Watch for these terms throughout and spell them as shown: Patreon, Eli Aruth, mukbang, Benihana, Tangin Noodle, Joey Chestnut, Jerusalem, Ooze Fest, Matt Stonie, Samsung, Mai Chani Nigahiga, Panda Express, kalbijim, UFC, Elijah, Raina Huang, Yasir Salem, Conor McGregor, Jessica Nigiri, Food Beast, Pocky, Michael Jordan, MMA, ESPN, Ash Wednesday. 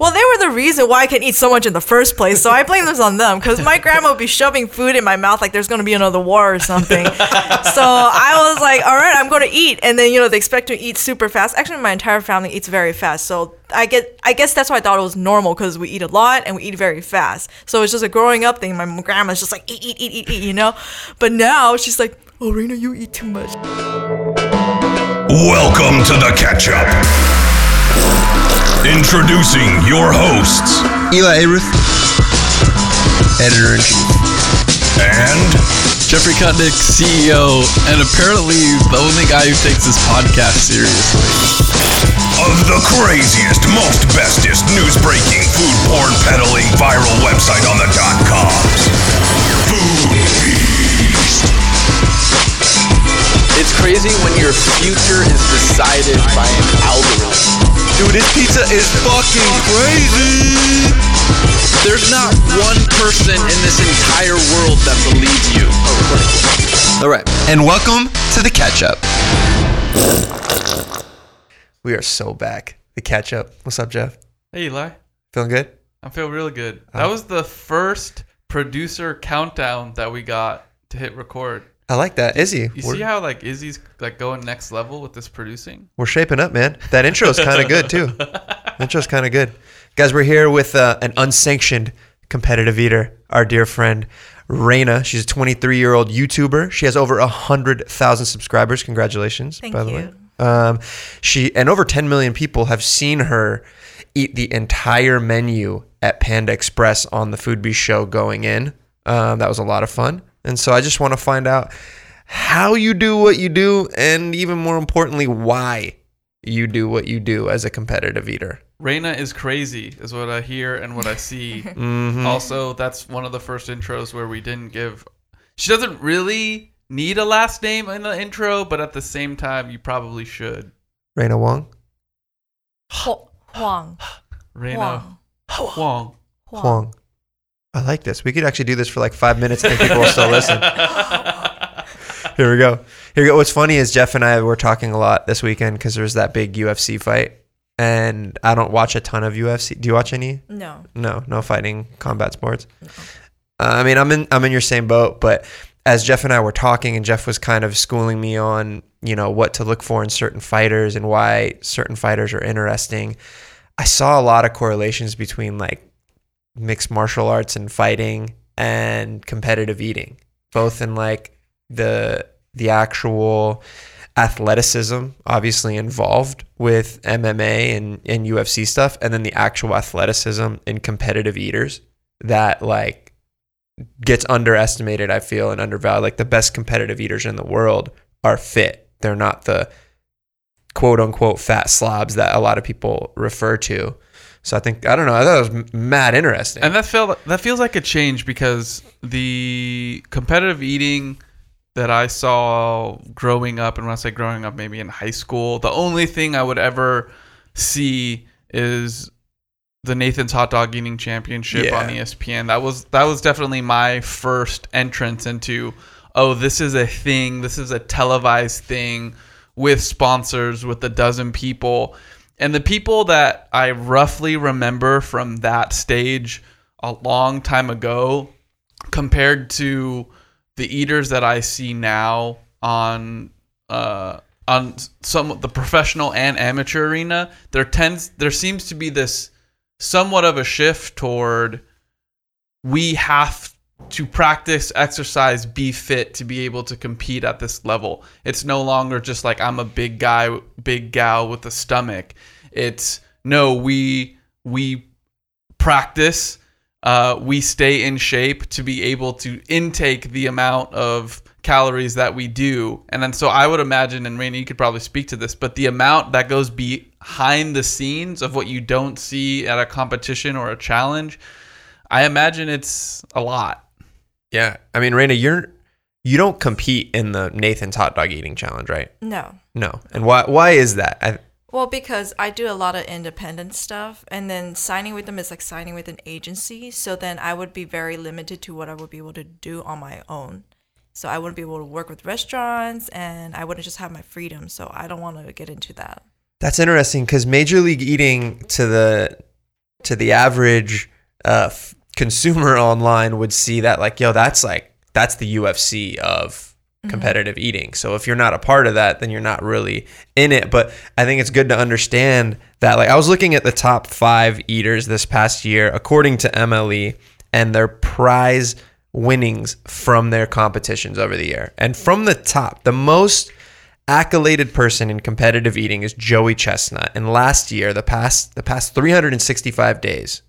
well, they were the reason why I can eat so much in the first place, so I blame this on them, because my grandma would be shoving food in my mouth like there's going to be another war or something. So I was like, all right, I'm going to eat. And then, you know, they expect to eat super fast. Actually, my entire family eats very fast, so I guess that's why I thought it was normal, because we eat a lot and we eat very fast. So it's just a growing up thing. My grandma's just like, eat, you know? But now she's like, oh, Raina, you eat too much. Welcome to the Catch-Up. Introducing your hosts. Eli Aruth, Editor-in-Chief. And... Jeffrey Kutnick, CEO, and apparently the only guy who takes this podcast seriously. Of the craziest, most bestest, news-breaking, food porn peddling viral website on the .coms. Food Beast. It's crazy when your future is decided by an algorithm. Dude, this pizza is fucking crazy. There's not one person in this entire world that believes you. All right. And welcome to The Catch-Up. We are so back. The Catch-Up. What's up, Jeff? Hey, Eli. Feeling good? I feel really good. That was the first producer countdown that we got to hit record. I like that. Izzy. You see how like Izzy's like going next level with this producing? We're shaping up, man. That intro's kind of good, too. Guys, we're here with an unsanctioned competitive eater, our dear friend Raina. She's a 23-year-old YouTuber. She has over 100,000 subscribers. Congratulations, by the way. Thank you. And over 10 million people have seen her eat the entire menu at Panda Express on the Food Beast show going in. That was a lot of fun. And so I just want to find out how you do what you do, and even more importantly, why you do what you do as a competitive eater. Raina is crazy is what I hear and what I see. Mm-hmm. Also, that's one of the first intros where we didn't give... She doesn't really need a last name in the intro, but at the same time, you probably should. Raina Huang? Huang. Raina Huang. Huang. I like this. We could actually do this for like 5 minutes and people will still listen. Here we go. What's funny is Jeff and I were talking a lot this weekend because there's that big UFC fight. And I don't watch a ton of UFC. Do you watch any? No. No fighting, combat sports. No. I mean, I'm in your same boat. But as Jeff and I were talking, and Jeff was kind of schooling me on, you know, what to look for in certain fighters and why certain fighters are interesting, I saw a lot of correlations between like mixed martial arts and fighting and competitive eating, both in like the actual athleticism obviously involved with MMA and UFC stuff, and then the actual athleticism in competitive eaters that like gets underestimated, I feel, and undervalued. Like the best competitive eaters in the world are fit. They're not the quote unquote fat slobs that a lot of people refer to. So I think, I don't know, I thought it was mad interesting. And that feels like a change, because the competitive eating that I saw growing up, and when I say growing up, maybe in high school, the only thing I would ever see is the Nathan's Hot Dog Eating Championship on ESPN. That was definitely my first entrance into, oh, this is a thing, this is a televised thing with sponsors, with 12 people. And the people that I roughly remember from that stage a long time ago compared to the eaters that I see now on some of the professional and amateur arena, there seems to be this somewhat of a shift toward, we have to practice, exercise, be fit to be able to compete at this level. It's no longer just like, I'm a big guy, big gal with a stomach. It's no, we practice, we stay in shape to be able to intake the amount of calories that we do. And then so I would imagine, and Raina, you could probably speak to this, but the amount that goes behind the scenes of what you don't see at a competition or a challenge, I imagine it's a lot. Yeah. I mean, Raina, you don't compete in the Nathan's Hot Dog Eating Challenge, right? No. And why is that? Well, because I do a lot of independent stuff, and then signing with them is like signing with an agency. So then I would be very limited to what I would be able to do on my own. So I wouldn't be able to work with restaurants, and I wouldn't just have my freedom. So I don't want to get into that. That's interesting, because Major League Eating to the to the average consumer online would see that like, yo, that's the UFC of competitive eating. So if you're not a part of that, then you're not really in it. But I think it's good to understand that, like, I was looking at the top 5 eaters this past year, according to MLE, and their prize winnings from their competitions over the year. And from the top, the most accoladed person in competitive eating is Joey Chestnut. And last year, the past 365 days,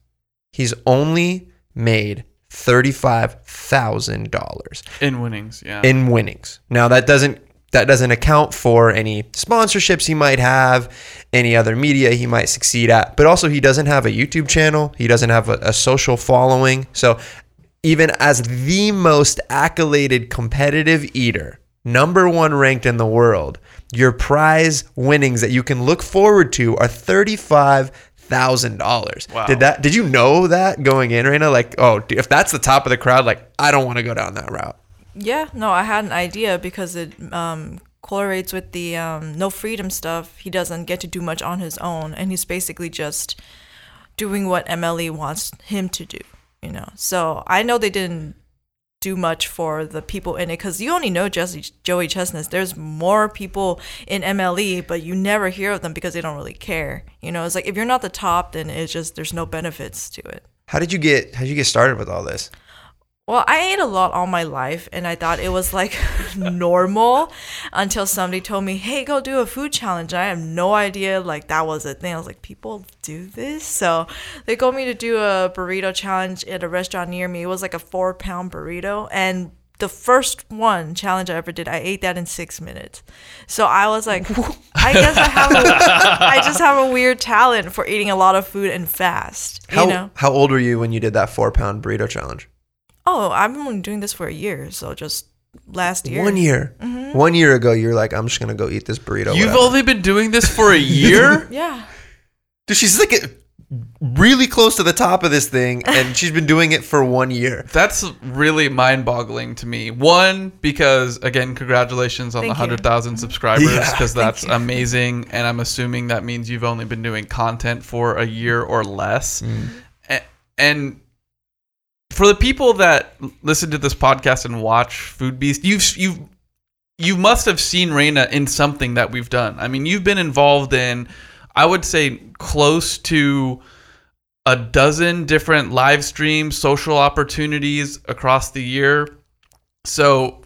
he's only made $35,000 in winnings. Yeah, in winnings. Now that doesn't account for any sponsorships he might have, any other media he might succeed at, but also he doesn't have a YouTube channel. He doesn't have a social following. So even as the most accoladed competitive eater, number one ranked in the world, your prize winnings that you can look forward to are $35,000. Wow. Did you know that going in, Raina? Like, oh, if that's the top of the crowd, like, I don't want to go down that route. Yeah, no, I had an idea because it correlates with the no freedom stuff. He doesn't get to do much on his own, and he's basically just doing what MLE wants him to do, you know. So I know they didn't do much for the people in it because you only know Joey Chestnut. There's more people in MLE, but you never hear of them because they don't really care. You know, it's like if you're not the top, then it's just there's no benefits to it. How did you get started with all this? Well, I ate a lot all my life, and I thought it was like normal until somebody told me, hey, go do a food challenge. I have no idea like that was a thing. I was like, people do this? So they told me to do a burrito challenge at a restaurant near me. It was like a 4-pound burrito. And the first challenge I ever did, I ate that in 6 minutes. So I was like, I guess I just have a weird talent for eating a lot of food and fast. How old were you when you did that 4-pound burrito challenge? Oh, I've been doing this for a year, so just last year. 1 year. Mm-hmm. 1 year ago, you were like, I'm just going to go eat this burrito. You've only been doing this for a year? Yeah. Dude, she's like really close to the top of this thing, and she's been doing it for 1 year. That's really mind-boggling to me. One, because, again, congratulations on the 100,000 subscribers, because that's amazing, and I'm assuming that means you've only been doing content for a year or less. Mm. And for the people that listen to this podcast and watch Food Beast, you must have seen Raina in something that we've done. I mean, you've been involved in, I would say, close to a dozen different live streams, social opportunities across the year. So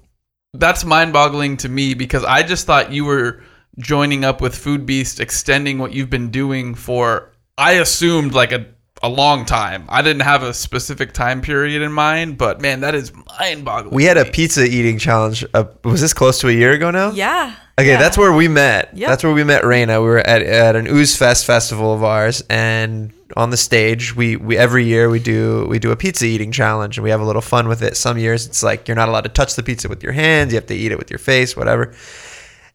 that's mind-boggling to me because I just thought you were joining up with Food Beast, extending what you've been doing for, I assumed, like a long time. I didn't have a specific time period in mind, but man, that is mind-boggling. We had a pizza eating challenge. Was this close to a year ago now? Yeah. Okay, yeah. That's where we met. Yep. That's where we met Raina. We were at an Ooze Fest festival of ours, and on the stage, we every year we do a pizza eating challenge, and we have a little fun with it. Some years it's like you're not allowed to touch the pizza with your hands; you have to eat it with your face, whatever.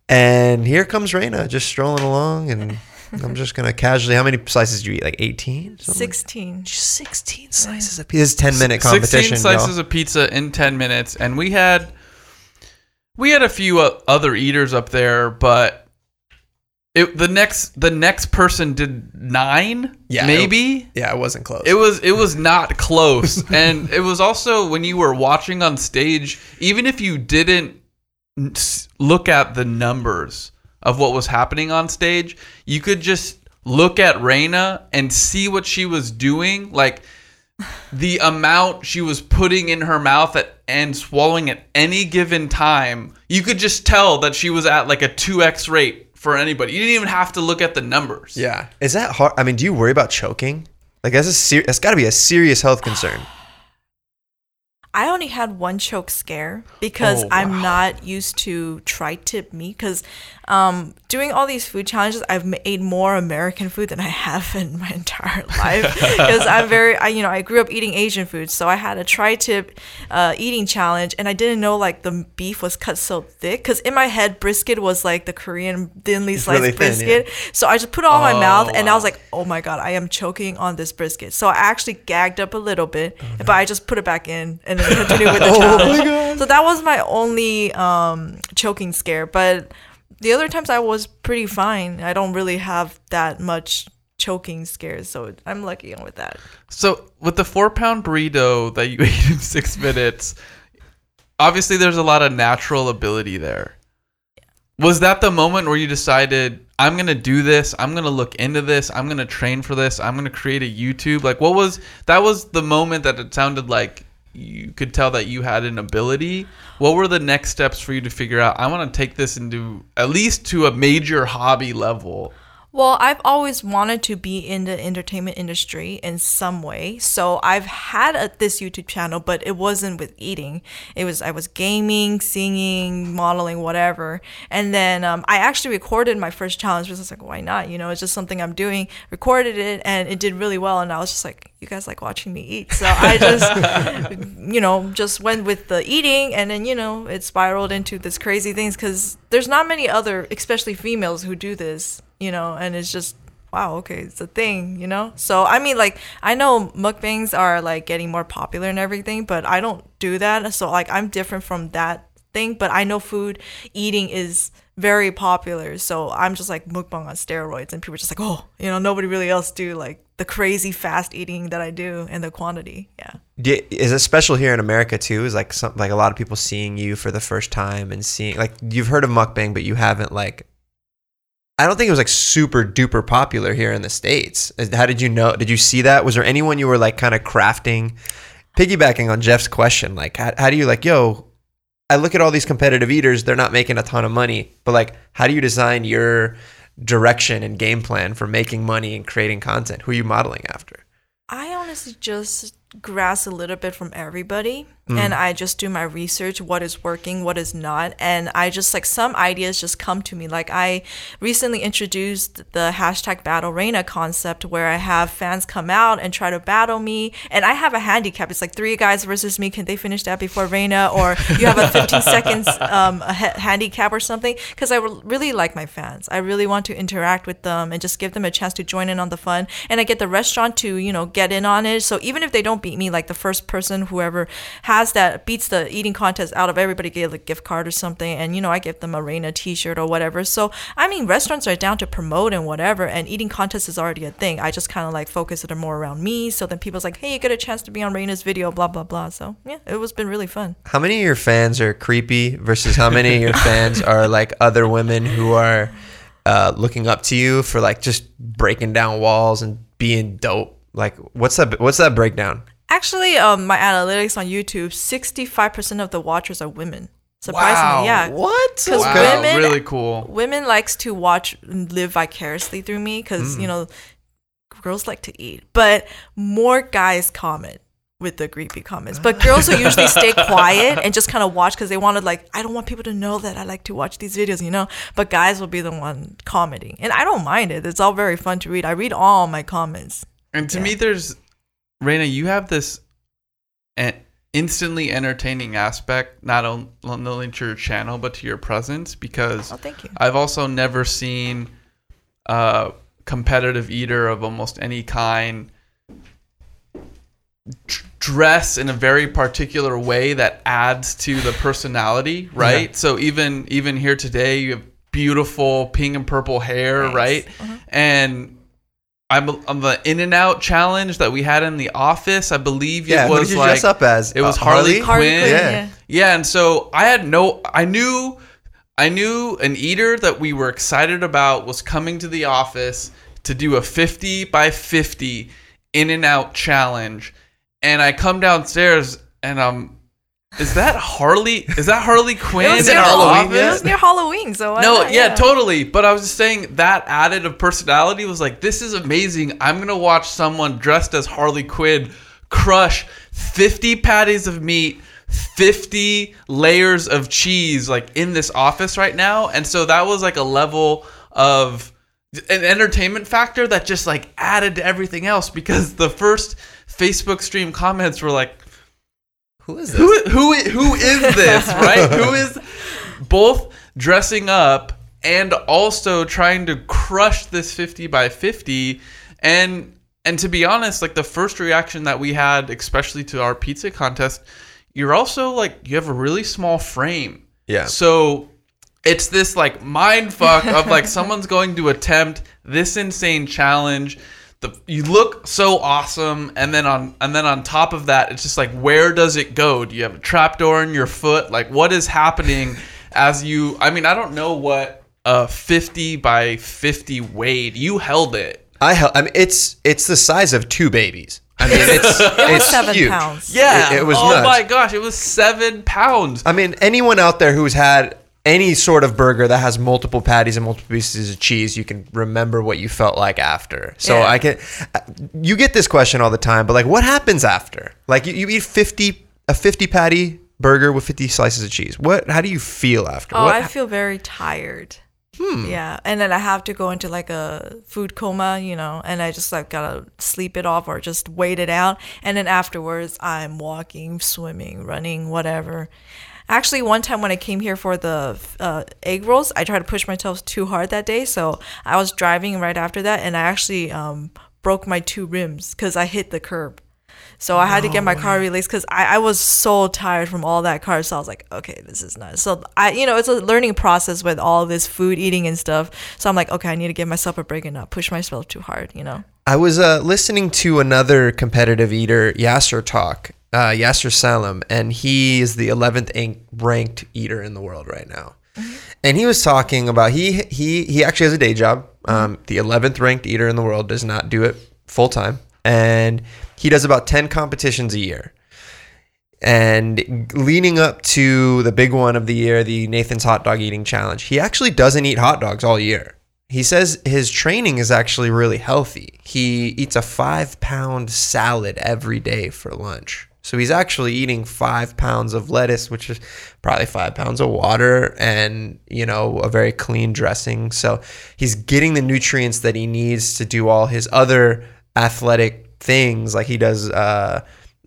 And here comes Raina, just strolling along and. I'm just going to casually... How many slices did you eat? Like 18? 16. Like 16 slices of pizza. This is a 10-minute competition. 16 slices of pizza in 10 minutes. And we had a few other eaters up there, but the next person did 9, maybe? It wasn't close. It was not close. And it was also when you were watching on stage, even if you didn't look at the numbers of what was happening on stage, you could just look at Raina and see what she was doing, like the amount she was putting in her mouth and swallowing at any given time. You could just tell that she was at like a 2x rate for anybody. You didn't even have to look at the numbers. Yeah. Is that hard? I mean, do you worry about choking? Like that's got to be a serious health concern. I only had one choke scare because I'm not used to tri-tip meat because doing all these food challenges, I've ate more American food than I have in my entire life because I grew up eating Asian food. So I had a tri-tip eating challenge, and I didn't know like the beef was cut so thick because in my head, brisket was like the Korean thinly sliced brisket. Yeah. So I just put it on my mouth and I was like, oh my God, I am choking on this brisket. So I actually gagged up a little bit, but I just put it back in and continue with the challenge. Oh, so that was my only choking scare. But the other times I was pretty fine. I don't really have that much choking scares, so I'm lucky with that. So with the 4-pound burrito that you ate in 6 minutes, obviously there's a lot of natural ability there. Yeah. Was that the moment where you decided, I'm going to do this, I'm going to look into this, I'm going to train for this, I'm going to create a YouTube? Like, what was that was the moment that it sounded like you could tell that you had an ability? What were the next steps for you to figure out, I want to take this into at least to a major hobby level? Well, I've always wanted to be in the entertainment industry in some way. So I've had this YouTube channel, but it wasn't with eating. It was, I was gaming, singing, modeling, whatever. And then I actually recorded my first challenge because I was like, why not? You know, it's just something I'm doing. Recorded it and it did really well. And I was just like, you guys like watching me eat. So I just, you know, just went with the eating, and then, you know, it spiraled into this crazy things because there's not many other, especially females, who do this. You know, and it's just, wow, okay, it's a thing, you know? So, I mean, like, I know mukbangs are, like, getting more popular and everything, but I don't do that. So, like, I'm different from that thing, but I know food eating is very popular. So, I'm just, like, mukbang on steroids, and people are just like, oh, you know, nobody really else do, like, the crazy fast eating that I do and the quantity, yeah. Is it special here in America, too? Is, like, some, like a lot of people seeing you for the first time and seeing, like, you've heard of mukbang, but you haven't, like, I don't think it was like super duper popular here in the States. How did you know? Did you see that? Was there anyone you were like kind of crafting, piggybacking on Jeff's question? Like, how do you like, yo, I look at all these competitive eaters, they're not making a ton of money, but like, how do you design your direction and game plan for making money and creating content? Who are you modeling after? I honestly just grasp a little bit from everybody, and I just do my research, what is working, what is not, and I just like some ideas just come to me. Like I recently introduced the hashtag Battle Raina concept where I have fans come out and try to battle me, and I have a handicap. It's like 3 guys versus me. Can they finish that before Raina? Or you have a 15 seconds handicap or something, because I really like my fans. I really want to interact with them and just give them a chance to join in on the fun, and I get the restaurant to, you know, get in on it. So even if they don't beat me, like the first person, whoever has that beats the eating contest out of everybody, get a gift card or something, and you know, I give them a Raina t-shirt or whatever. So I mean, restaurants are down to promote and whatever, and eating contest is already a thing. I just kind of like focus it more around me, so then people's like, hey, you get a chance to be on Raina's video, blah blah blah. So yeah, it was been really fun. How many of your fans are creepy versus how many of your fans are like other women who are looking up to you for like just breaking down walls and being dope? Like, what's that breakdown? Actually, my analytics on YouTube, 65% of the watchers are women. Surprisingly, wow. Yeah. What? Wow, women, really cool. Women likes to watch and live vicariously through me because, you know, girls like to eat. But more guys comment with the creepy comments. But girls will usually stay quiet and just kind of watch because they wanted, like, I don't want people to know that I like to watch these videos, you know. But guys will be the one commenting. And I don't mind it. It's all very fun to read. I read all my comments. And to me, there's, Raina, you have this instantly entertaining aspect, not only to your channel, but to your presence, because thank you. I've also never seen a competitive eater of almost any kind dress in a very particular way that adds to the personality, right? Yeah. So even here today, you have beautiful pink and purple hair, nice. Right? Uh-huh. And I'm the In-N-Out challenge that we had in the office. I believe it was, what did you dress up as? It was Harley Quinn. Yeah, and so I knew an eater that we were excited about was coming to the office to do a 50 by 50 In-N-Out challenge. And I come downstairs and Is that Harley Quinn? It was near Halloween. It was near Halloween, so no, not? Yeah, totally. But I was just saying that added of personality was like, this is amazing. I'm gonna watch someone dressed as Harley Quinn crush 50 patties of meat, 50 layers of cheese, like in this office right now. And so that was like a level of an entertainment factor that just like added to everything else, because the first Facebook stream comments were like, who is this? Who is this, right? Who is both dressing up and also trying to crush this 50 by 50? And to be honest, like the first reaction that we had, especially to our pizza contest, you have a really small frame. Yeah. So It's this like mind fuck of like someone's going to attempt this insane challenge. You look so awesome, and then on top of that, it's just like, where does it go? Do you have a trapdoor in your foot? Like, what is happening as you? I mean, I don't know what a 50 by 50 weighed. You held it. I mean, it's the size of two babies. I mean, it was 7 pounds. Yeah, it was. Oh nuts. My gosh, it was 7 pounds. I mean, anyone out there who's had any sort of burger that has multiple patties and multiple pieces of cheese, you can remember what you felt like after. So yeah. You get this question all the time, but like, what happens after? Like, you eat 50 patty burger with 50 slices of cheese. How do you feel after? Oh, I feel very tired. Yeah, and then I have to go into like a food coma, you know, and I just like gotta sleep it off or just wait it out. And then afterwards, I'm walking, swimming, running, whatever. Actually, one time when I came here for the egg rolls, I tried to push myself too hard that day. So I was driving right after that, and I actually broke my two rims because I hit the curb. So I had to get my car released because I was so tired from all that car. So I was like, okay, this is nuts. So it's a learning process with all this food eating and stuff. So I'm like, okay, I need to give myself a break and not push myself too hard, you know. I was listening to another competitive eater, Yasir, talk. Yasir Salem, and he is the 11th ranked eater in the world right now. Mm-hmm. And he was talking about he actually has a day job. The 11th ranked eater in the world does not do it full time, and he does about 10 competitions a year. And leading up to the big one of the year, the Nathan's Hot Dog Eating Challenge, he actually doesn't eat hot dogs all year. He says his training is actually really healthy. He eats a 5-pound salad every day for lunch. So he's actually eating 5 pounds of lettuce, which is probably 5 pounds of water and, you know, a very clean dressing. So he's getting the nutrients that he needs to do all his other athletic things. Like he does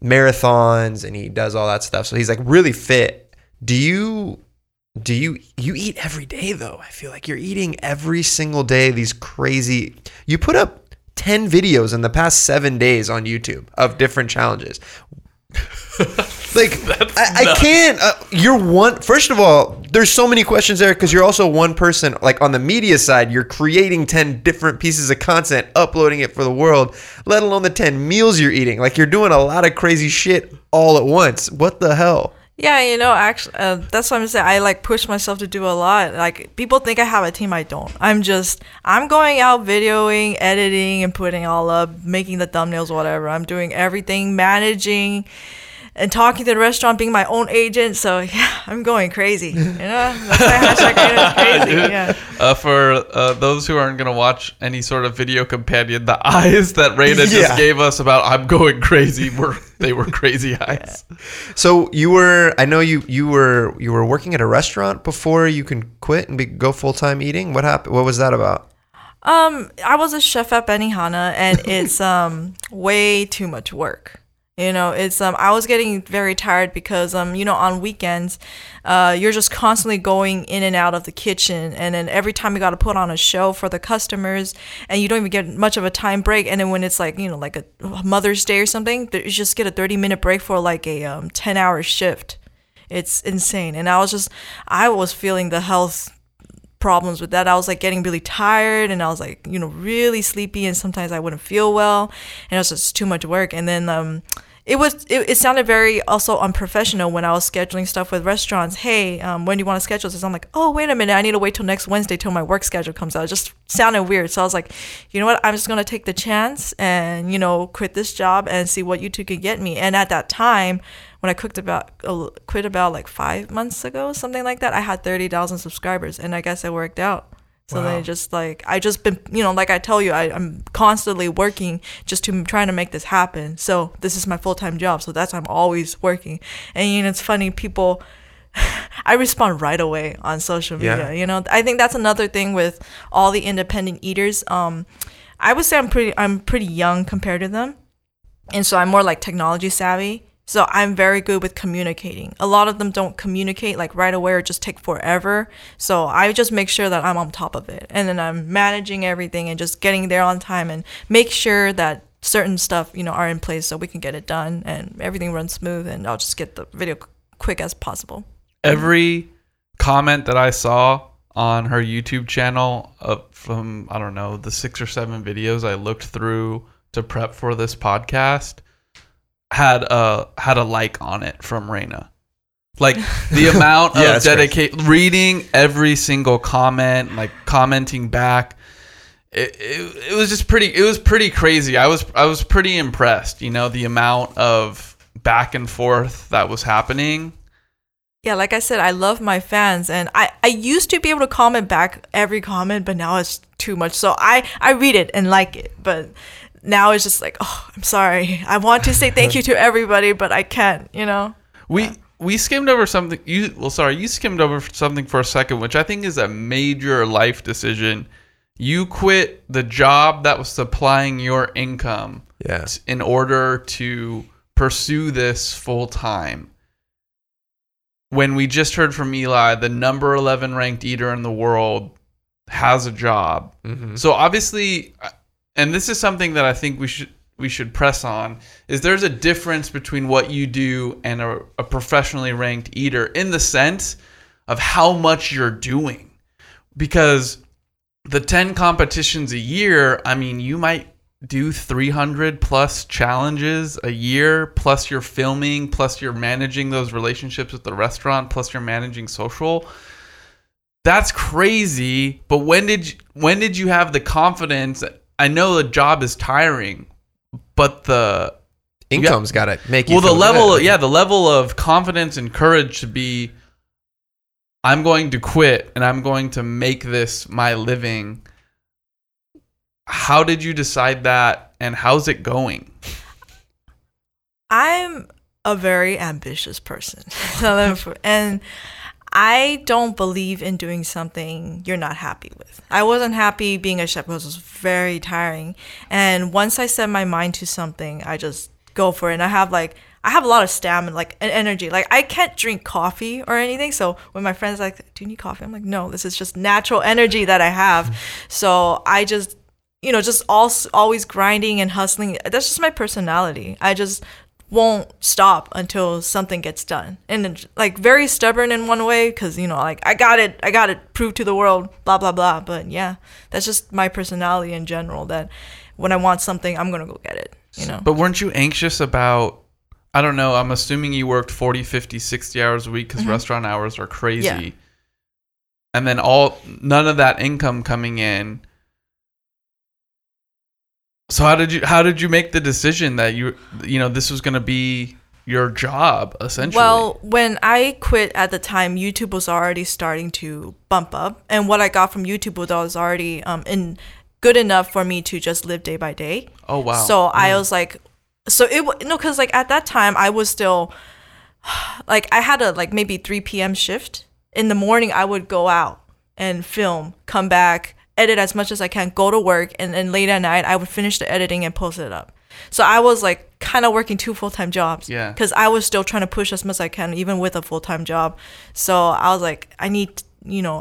marathons and he does all that stuff. So he's like really fit. Do you eat every day though? I feel like you're eating every single day. You put up 10 videos in the past 7 days on YouTube of different challenges. Like I can't. You're one. First of all, there's so many questions there because you're also one person. Like on the media side, you're creating 10 different pieces of content, uploading it for the world. Let alone the 10 meals you're eating. Like you're doing a lot of crazy shit all at once. What the hell? Yeah, you know, actually, that's what I'm saying. I like push myself to do a lot. Like people think I have a team, I don't. I'm going out videoing, editing, and putting all up, making the thumbnails, whatever. I'm doing everything, managing, and talking to the restaurant, being my own agent. So yeah, I'm going crazy. You know, that's my hashtag crazy. Yeah. For those who aren't gonna watch any sort of video companion, the eyes that Raina just gave us about I'm going crazy were. They were crazy eyes. Yeah. So you were working at a restaurant before you can quit and go full-time eating. What happened? What was that about? I was a chef at Benihana, and it's way too much work. You know, it's I was getting very tired because on weekends, you're just constantly going in and out of the kitchen, and then every time you got to put on a show for the customers, and you don't even get much of a time break. And then when it's like like a Mother's Day or something, you just get a 30-minute break for like a 10-hour shift. It's insane, and I was feeling the health problems with that. I was like getting really tired, and I was like really sleepy, and sometimes I wouldn't feel well, and it was just too much work. And then it sounded very also unprofessional when I was scheduling stuff with restaurants. Hey, when do you want to schedule this? I'm like, oh wait a minute, I need to wait till next Wednesday till my work schedule comes out. It just sounded weird. So I was like, you know what, I'm just gonna take the chance and quit this job and see what YouTube could get me. And at that time, when I quit about like 5 months ago, something like that, I had 30,000 subscribers, and I guess it worked out. So wow. Then I tell you, I'm constantly working just to trying to make this happen. So this is my full-time job. So that's why I'm always working. And it's funny, people, I respond right away on social media. Yeah. I think that's another thing with all the independent eaters. I would say I'm pretty young compared to them, and so I'm more like technology savvy. So I'm very good with communicating. A lot of them don't communicate like right away or just take forever. So I just make sure that I'm on top of it. And then I'm managing everything and just getting there on time and make sure that certain stuff, are in place so we can get it done and everything runs smooth, and I'll just get the video quick as possible. Every comment that I saw on her YouTube channel from, I don't know, the 6 or 7 videos I looked through to prep for this podcast had a like on it from Raina. Like the amount of reading every single comment, like commenting back. It was just pretty. It was pretty crazy. I was pretty impressed. You know, the amount of back and forth that was happening. Yeah, like I said, I love my fans, and I used to be able to comment back every comment, but now it's too much. So I read it and like it, but now it's just like, oh, I'm sorry. I want to say thank you to everybody, but I can't. You know. We skimmed over something. You skimmed over something for a second, which I think is a major life decision. You quit the job that was supplying your income in order to pursue this full time. When we just heard from Eli, the number 11 ranked eater in the world has a job. Mm-hmm. So obviously, and this is something that I think we should press on, is there's a difference between what you do and a professionally ranked eater in the sense of how much you're doing. Because the 10 competitions a year, I mean, you might do 300 plus challenges a year, plus you're filming, plus you're managing those relationships with the restaurant, plus you're managing social. That's crazy. But when did you have the confidence? I know the job is tiring, but the income's got to make you feel good. The level of confidence and courage to be, I'm going to quit and I'm going to make this my living. How did you decide that, and how's it going? I'm a very ambitious person. And I don't believe in doing something you're not happy with. I wasn't happy being a chef because it was very tiring. And once I set my mind to something, I just go for it. And I have a lot of stamina, like energy. Like I can't drink coffee or anything. So when my friends are like, do you need coffee? I'm like, no, this is just natural energy that I have. So I just, always grinding and hustling. That's just my personality. I just won't stop until something gets done. And like very stubborn in one way, because, like I got it, prove to the world, blah, blah, blah. But yeah, that's just my personality in general, that when I want something, I'm going to go get it, But weren't you anxious about, I don't know, I'm assuming you worked 40, 50, 60 hours a week because restaurant hours are crazy. Yeah. And then none of that income coming in. So how did you make the decision that you this was going to be your job essentially? Well, when I quit at the time, YouTube was already starting to bump up, and what I got from YouTube was already good enough for me to just live day by day. Oh wow. So I was like, because like at that time I was still like, I had a like maybe 3 p.m. shift. In the morning I would go out and film, come back, edit as much as I can, go to work, and then late at night I would finish the editing and post it up. So I was like kind of working 2 full-time jobs, because I was still trying to push as much as I can even with a full-time job. So I was like, I need to,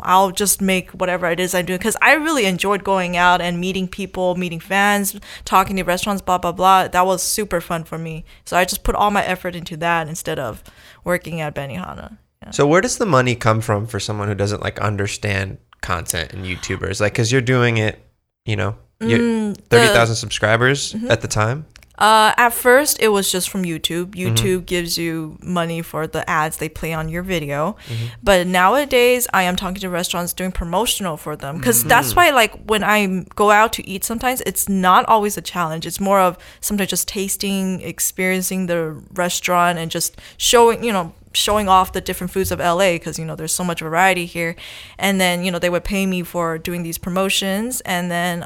I'll just make whatever it is I do, because I really enjoyed going out and meeting people, meeting fans, talking to restaurants, blah, blah, blah. That was super fun for me. So I just put all my effort into that instead of working at Benihana. Yeah. So where does the money come from for someone who doesn't like understand content and YouTubers? Like, because you're doing it, 30,000 subscribers at the time. At first, it was just from YouTube. YouTube gives you money for the ads they play on your video. Mm-hmm. But nowadays, I am talking to restaurants, doing promotional for them. Because that's why, like, when I go out to eat sometimes, it's not always a challenge. It's more of sometimes just tasting, experiencing the restaurant, and just showing off the different foods of LA, because, there's so much variety here. And then, they would pay me for doing these promotions. And then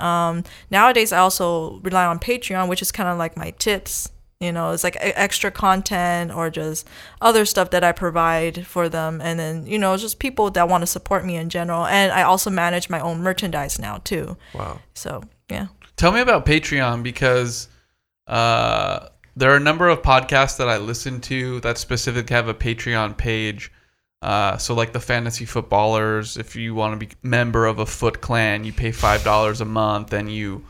nowadays I also rely on Patreon, which is kind of like my tips. It's like extra content or just other stuff that I provide for them. And then, just people that want to support me in general. And I also manage my own merchandise now too. Wow. So, yeah. Tell me about Patreon, because there are a number of podcasts that I listen to that specifically have a Patreon page. So like the Fantasy Footballers, if you want to be a member of a Foot Clan, you pay $5 a month and you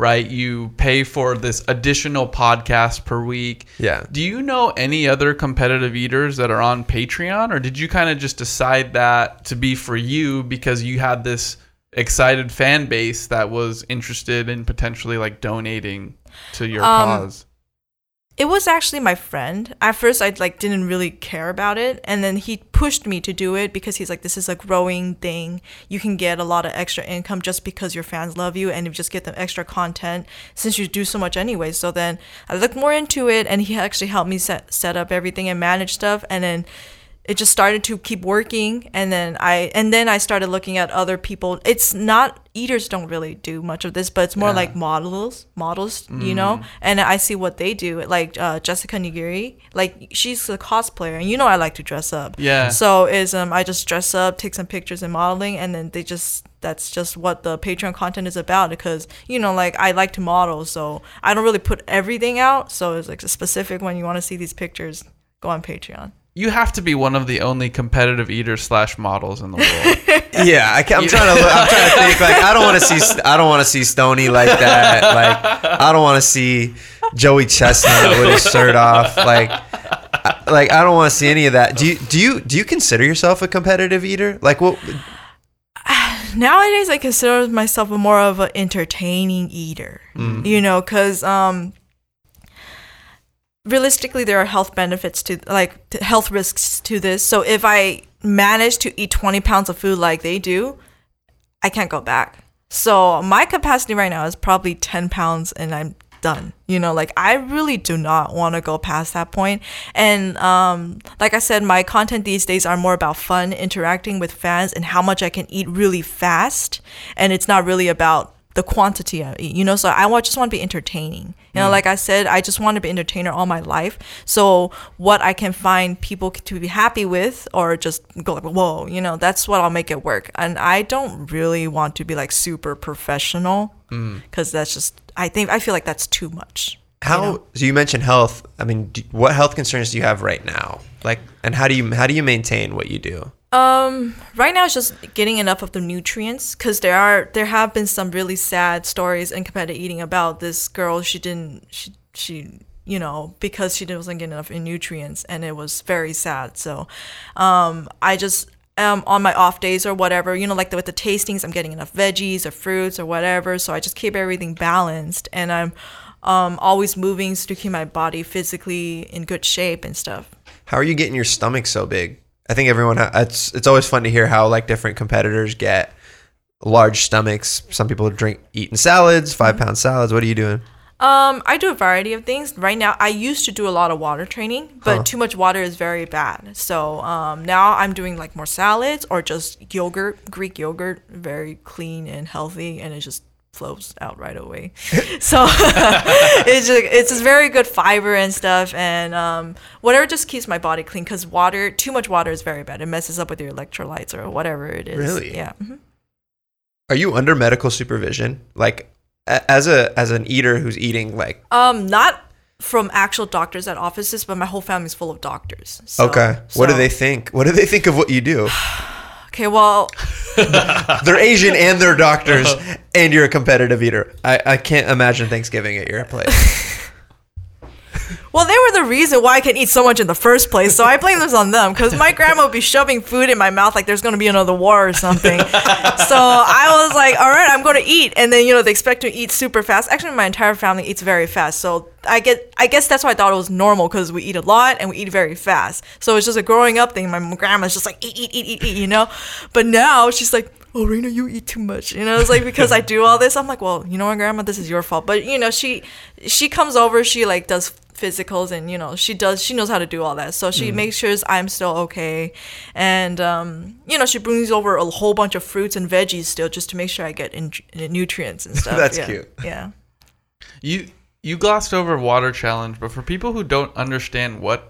right? You pay for this additional podcast per week. Yeah. Do you know any other competitive eaters that are on Patreon, or did you kind of just decide that to be for you because you had this excited fan base that was interested in potentially like donating to your cause? It was actually my friend. At first, I like didn't really care about it, and then he pushed me to do it because he's like, "This is a growing thing. You can get a lot of extra income just because your fans love you, and you just get them extra content since you do so much anyway." So then I looked more into it, and he actually helped me set up everything and manage stuff, and then it just started to keep working, and then I started looking at other people. It's not, eaters don't really do much of this, but it's more like models, you know. And I see what they do, like Jessica Nigiri, like she's a cosplayer, and you know I like to dress up. Yeah. So is I just dress up, take some pictures and modeling, and then they just, that's just what the Patreon content is about, because you know, like I like to model, so I don't really put everything out. So it's like a specific one. You want to see these pictures, go on Patreon. You have to be one of the only competitive eaters / models in the world. Yeah, I'm trying to think. Like, I don't want to see Stonie like that. Like, I don't want to see Joey Chestnut with his shirt off. Like I don't want to see any of that. Do you consider yourself a competitive eater? Like, what? Nowadays, I consider myself more of an entertaining eater. Mm. You know, because realistically, there are health benefits to, like, health risks to this. So if I manage to eat 20 pounds of food like they do, I can't go back. So my capacity right now is probably 10 pounds and I'm done. You know, like I really do not want to go past that point. And like I said, my content these days are more about fun, interacting with fans, and how much I can eat really fast. And it's not really about the quantity I eat, you know. So I just want to be entertaining. You know, like I said, I just want to be entertainer all my life. So what I can find people to be happy with, or just go like, whoa, you know, that's what I'll make it work. And I don't really want to be like super professional, because that's just, I feel like that's too much. How, you know? So you mentioned health. I mean, what health concerns do you have right now? Like, and how do you maintain what you do? Right now it's just getting enough of the nutrients, because there have been some really sad stories in competitive eating about this girl. She you know, because she wasn't getting enough in nutrients, and it was very sad. So, I just am on my off days or whatever, you know, like with the tastings, I'm getting enough veggies or fruits or whatever. So I just keep everything balanced, and I'm always moving to keep my body physically in good shape and stuff. How are you getting your stomach so big? I think everyone, it's always fun to hear how like different competitors get large stomachs. Some people eating salads, 5-pound salads. What are you doing? I do a variety of things. Right now, I used to do a lot of water training, but too much water is very bad. So now I'm doing like more salads, or just yogurt, Greek yogurt, very clean and healthy, and it just flows out right away. So it's just very good fiber and stuff, and whatever just keeps my body clean, because too much water is very bad. It messes up with your electrolytes or whatever it is. Really? Yeah. Mm-hmm. Are you under medical supervision, like as an eater who's eating, like not from actual doctors at offices, but my whole family's full of doctors. So, okay. What do they think of what you do? Okay, well, they're Asian and they're doctors, and you're a competitive eater. I can't imagine Thanksgiving at your place. Well, they were the reason why I can eat so much in the first place, so I blame this on them, because my grandma would be shoving food in my mouth like there's going to be another war or something. So I was like, all right, I'm going to eat. And then, you know, they expect to eat super fast. Actually, my entire family eats very fast, so I guess that's why I thought it was normal, because we eat a lot and we eat very fast. So it's just a growing up thing. My grandma's just like, eat, you know? But now she's like, oh, Raina, you eat too much. You know, it's like, because I do all this, I'm like, well, you know what, Grandma, this is your fault. But, you know, she comes over, she like does physicals, and, you know, she knows how to do all that. So she makes sure I'm still okay. And, you know, she brings over a whole bunch of fruits and veggies still, just to make sure I get in nutrients and stuff. That's cute. Yeah. You glossed over water challenge, but for people who don't understand water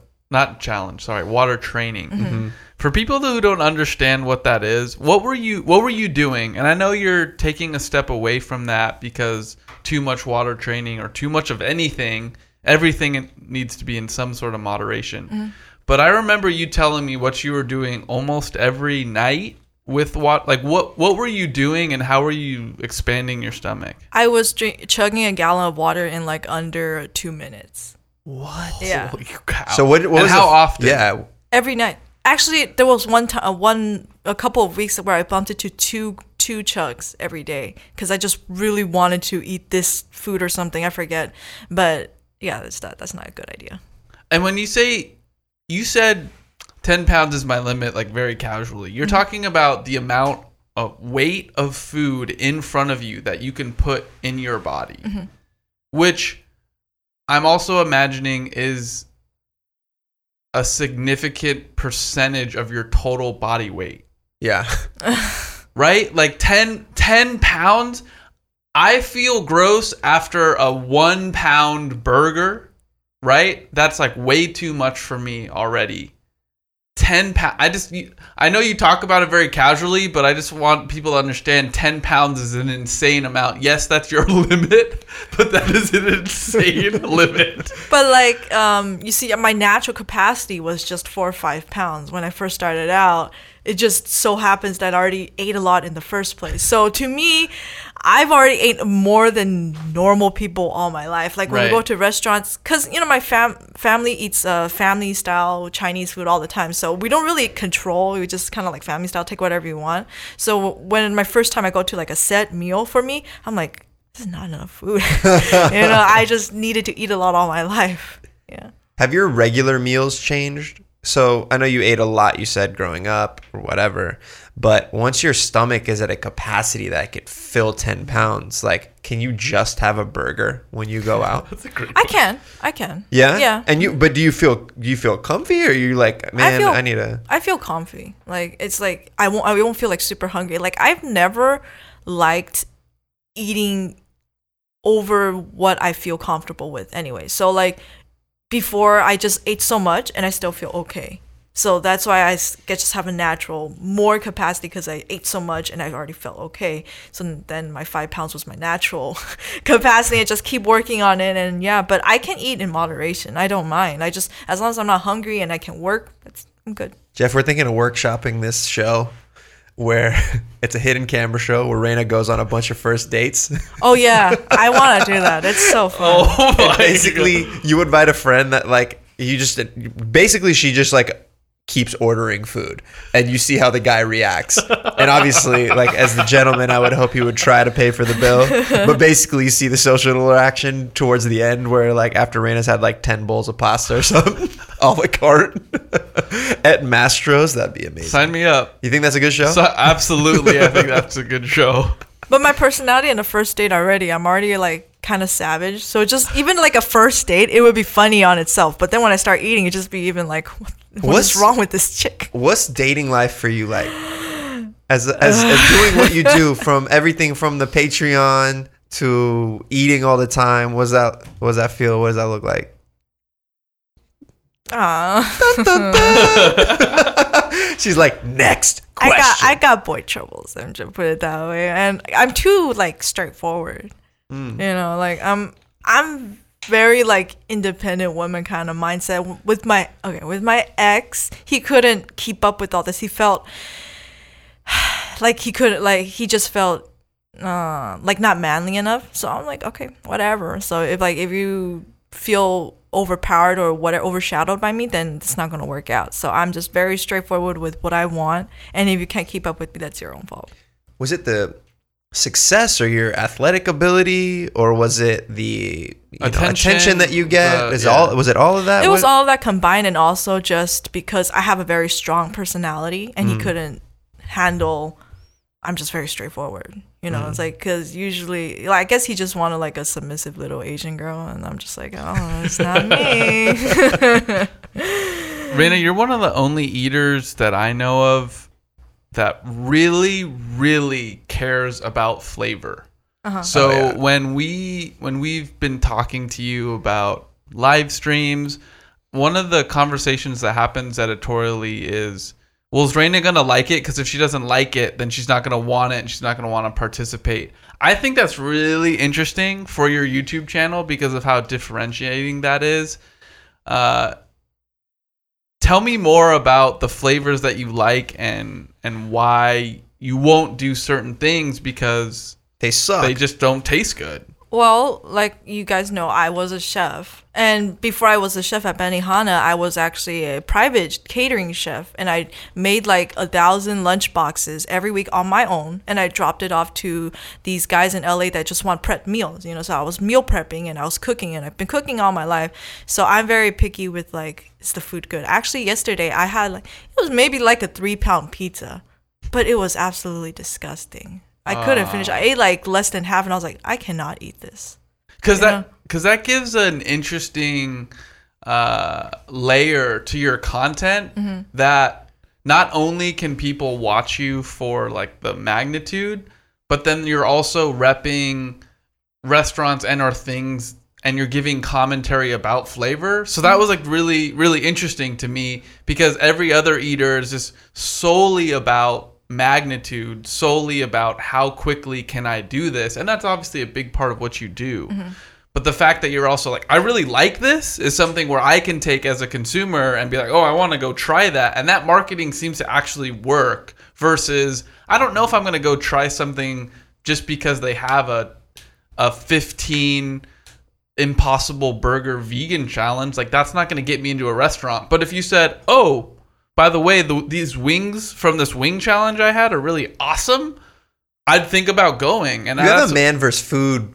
training. Mm-hmm. For people who don't understand what that is, what were you doing? And I know you're taking a step away from that because too much water training, or too much of anything, everything needs to be in some sort of moderation. Mm-hmm. But I remember you telling me what you were doing almost every night with what, like, what were you doing and how were you expanding your stomach? I was chugging a gallon of water in like under 2 minutes. What? Yeah. Holy cow. So what was how often? Yeah. Every night. Actually, there was one time, a couple of weeks where I bumped it to two chugs every day because I just really wanted to eat this food or something. I forget, but yeah, that's not a good idea. And when you say, you said 10 pounds is my limit, like very casually, you're talking about the amount of weight of food in front of you that you can put in your body, which I'm also imagining is a significant percentage of your total body weight. Yeah. Right? Like 10 pounds. I feel gross after a 1 pound burger, right? That's like way too much for me already. 10 pounds. I know you talk about it very casually, but I just want people to understand 10 pounds is an insane amount. Yes, that's your limit, but that is an insane limit. But like, you see, my natural capacity was just 4 or 5 pounds when I first started out. It just so happens that I already ate a lot in the first place. So to me, I've already ate more than normal people all my life. Like when we go to restaurants, because, you know, my family eats family style Chinese food all the time. So we don't really control. We just kind of like family style, take whatever you want. So when my first time I go to like a set meal for me, I'm like, this is not enough food. You know, I just needed to eat a lot all my life. Yeah. Have your regular meals changed? So I know you ate a lot, you said, growing up or whatever, but once your stomach is at a capacity that could fill 10 pounds, like, can you just have a burger when you go out? That's a great one. I can. Yeah? Yeah. And but do you feel comfy, or are you like, man, I feel comfy. Like, it's like, I won't feel like super hungry. Like, I've never liked eating over what I feel comfortable with anyway. So like, before, I just ate so much and I still feel okay. So that's why I just have a natural, more capacity, because I ate so much and I already felt okay. So then my 5 pounds was my natural capacity. I just keep working on it. And yeah, but I can eat in moderation. I don't mind. I just, as long as I'm not hungry and I can work, I'm good. Jeff, we're thinking of workshopping this show where it's a hidden camera show where Raina goes on a bunch of first dates. Oh yeah, I want to do that. It's so fun. Oh my basically, God. You invite a friend that like you just basically she just like keeps ordering food, and you see how the guy reacts. And obviously, like as the gentleman, I would hope he would try to pay for the bill. But basically, you see the social interaction towards the end where like after Raina's had like 10 bowls of pasta or something. A la carte at Mastro's. That'd be amazing. Sign me up. You think that's a good show? So, absolutely. I think that's a good show. But my personality on the first date already, I'm already like kind of savage. So just even like a first date, it would be funny on itself. But then when I start eating, it'd just be even like, what's wrong with this chick? What's dating life for you like? As doing what you do, from everything from the Patreon to eating all the time, what does that feel? What does that look like? She's like, next question. I got boy troubles. I'm just put it that way, and I'm too like straightforward. You know, like I'm very like independent woman kind of mindset. With my ex, he couldn't keep up with all this. He felt like he couldn't, like he just felt like not manly enough. So I'm like, okay, whatever. So if you feel overpowered or whatever, overshadowed by me, then it's not going to work out. So I'm just very straightforward with what I want, and if you can't keep up with me, that's your own fault. Was it the success or your athletic ability, or was it the attention that you get? Was it all of that? It was all of that combined, and also just because I have a very strong personality, and he couldn't handle. I'm just very straightforward, you know. It's like, because usually, like, I guess he just wanted like a submissive little Asian girl, and I'm just like, oh, it's not me. Raina, you're one of the only eaters that I know of that really, really cares about flavor. So when we've been talking to you about live streams, one of the conversations that happens editorially is, well, is Raina going to like it? Because if she doesn't like it, then she's not going to want it, and she's not going to want to participate. I think that's really interesting for your YouTube channel because of how differentiating that is. Tell me more about the flavors that you like and why you won't do certain things because they suck. They just don't taste good. Well, like you guys know, I was a chef. And before I was a chef at Benihana, I was actually a private catering chef. And I made like 1,000 lunch boxes every week on my own. And I dropped it off to these guys in LA that just want prep meals. You know, so I was meal prepping and I was cooking, and I've been cooking all my life. So I'm very picky with like, is the food good? Actually, yesterday I had like, it was maybe like a 3-pound pizza, but it was absolutely disgusting. I couldn't finish. I ate like less than half, and I was like, I cannot eat this. Because that gives an interesting layer to your content, mm-hmm. that not only can people watch you for like the magnitude, but then you're also repping restaurants and our things, and you're giving commentary about flavor. So that was like really, really interesting to me, because every other eater is just solely about magnitude, solely about how quickly can I do this, and that's obviously a big part of what you do, mm-hmm. but the fact that you're also like, I really like this, is something where I can take as a consumer and be like, oh, I want to go try that. And that marketing seems to actually work, versus I don't know if I'm going to go try something just because they have a 15 impossible burger vegan challenge. Like, that's not going to get me into a restaurant. But if you said, oh, by the way, these wings from this wing challenge I had are really awesome, I'd think about going. And you're the man versus food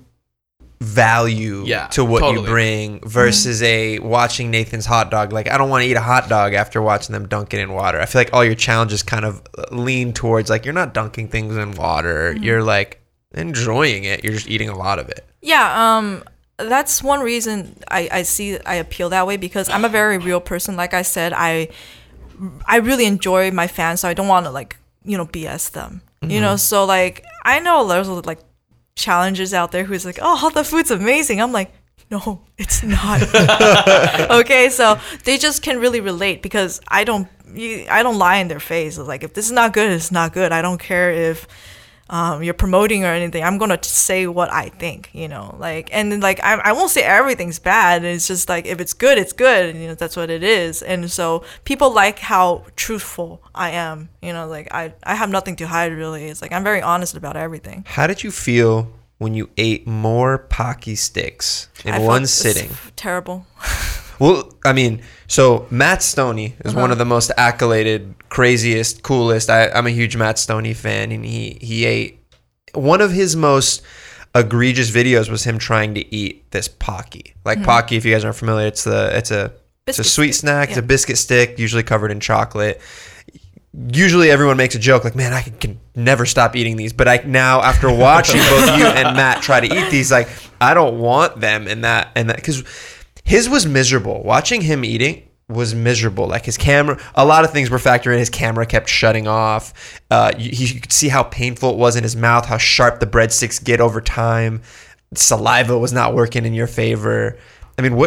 value to what you bring, versus mm-hmm. a watching Nathan's hot dog. Like, I don't want to eat a hot dog after watching them dunk it in water. I feel like all your challenges kind of lean towards, like, you're not dunking things in water. Mm-hmm. You're, like, enjoying it. You're just eating a lot of it. Yeah, that's one reason I appeal that way, because I'm a very real person. Like I said, I really enjoy my fans, so I don't want to, like, you know, BS them, mm-hmm. you know? So, like, I know there's, like, challengers out there who's like, oh, the food's amazing. I'm like, no, it's not. Okay, so they just can really relate, because I don't lie in their face. It's like, if this is not good, it's not good. I don't care if you're promoting or anything. I'm going to say what I think, you know? Like, and then, like, I won't say everything's bad. It's just like, if it's good, it's good. And, you know, that's what it is. And so people like how truthful I am. You know, like, I have nothing to hide, really. It's like, I'm very honest about everything. How did you feel when you ate more Pocky sticks in one sitting? Terrible. Well, I mean, so Matt Stonie is one of the most accoladed, craziest, coolest. I'm a huge Matt Stonie fan, and he ate. One of his most egregious videos was him trying to eat this Pocky. Like, mm-hmm. Pocky, if you guys aren't familiar, it's a sweet snack. Yeah. It's a biscuit stick, usually covered in chocolate. Usually everyone makes a joke like, man, I can never stop eating these. But now after watching both you and Matt try to eat these, like, I don't want them and that, because his was miserable. Watching him eating was miserable. Like, his camera, a lot of things were factored in. His camera kept shutting off. You could see how painful it was in his mouth, how sharp the breadsticks get over time. Saliva was not working in your favor. I mean,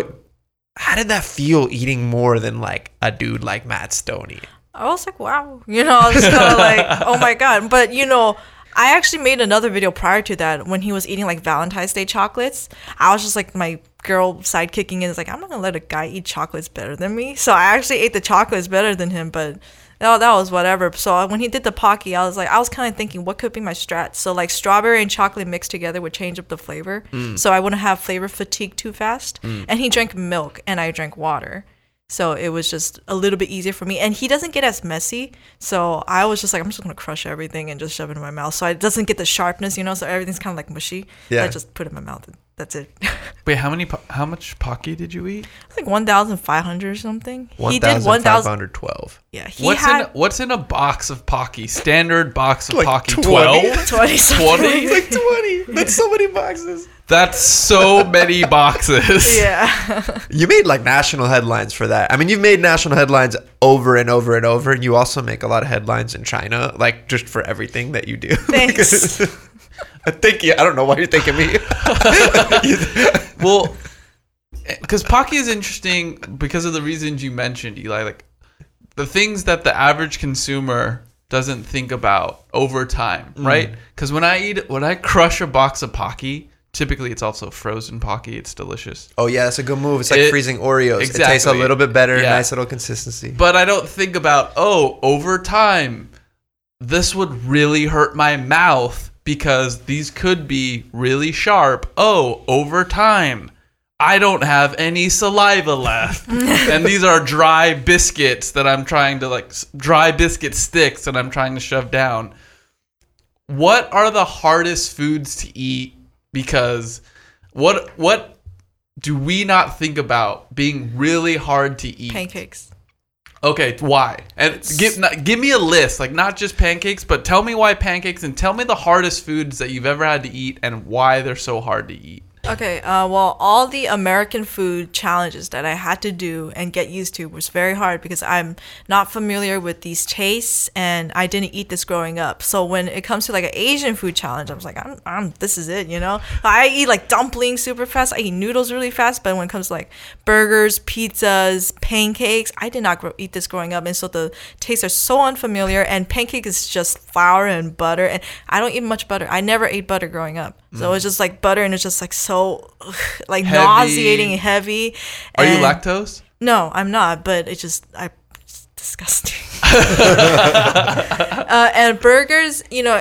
how did that feel, eating more than, like, a dude like Matt Stonie? I was like, wow. You know, I was kind of like, oh my God. But, you know, I actually made another video prior to that when he was eating, like, Valentine's Day chocolates. I was just like, my girl sidekicking is like, I'm not gonna let a guy eat chocolates better than me. So I actually ate the chocolates better than him, but that was whatever. So when he did the Pocky, I was like, I was kind of thinking, what could be my strat? So, like, strawberry and chocolate mixed together would change up the flavor, so I wouldn't have flavor fatigue too fast. And he drank milk and I drank water, so it was just a little bit easier for me. And he doesn't get as messy, so I was just like, I'm just going to crush everything and just shove it in my mouth. So it doesn't get the sharpness, you know, so everything's kind of, like, mushy. Yeah. I just put it in my mouth. And that's it. Wait, how much Pocky did you eat? It's like 1,500 or something. 1,512. Yeah. What's in a box of Pocky? Standard box of, like, Pocky. 12? 20? It's like 20. That's so many boxes. That's so many boxes. Yeah. You made, like, national headlines for that. I mean, you've made national headlines over and over and over, and you also make a lot of headlines in China, like, just for everything that you do. Thanks. I don't know why you're thanking me. Well, because Pocky is interesting because of the reasons you mentioned, Eli. Like, the things that the average consumer doesn't think about over time, right? Because when I crush a box of Pocky, typically it's also frozen Pocky. It's delicious. Oh yeah, that's a good move. It's like freezing Oreos. Exactly. It tastes a little bit better, nice little consistency. But I don't think about, over time, this would really hurt my mouth because these could be really sharp. Oh, over time, I don't have any saliva left. And these are dry biscuits that I'm trying to, like, dry biscuit sticks that I'm trying to shove down. What are the hardest foods to eat? Because what do we not think about being really hard to eat? Pancakes. Okay, why? And give me a list, like not just pancakes, but tell me why pancakes, and tell me the hardest foods that you've ever had to eat and why they're so hard to eat. Okay, well, all the American food challenges that I had to do and get used to was very hard because I'm not familiar with these tastes and I didn't eat this growing up. So when it comes to like an Asian food challenge, I was like, this is it, you know? I eat like dumplings super fast. I eat noodles really fast. But when it comes to like burgers, pizzas, pancakes, I did not eat this growing up. And so the tastes are so unfamiliar, and pancake is just flour and butter. And I don't eat much butter. I never ate butter growing up. So it's just like butter, and it's just like so like heavy. Nauseating and heavy. And are you lactose? No, I'm not, but it's disgusting. And burgers, you know,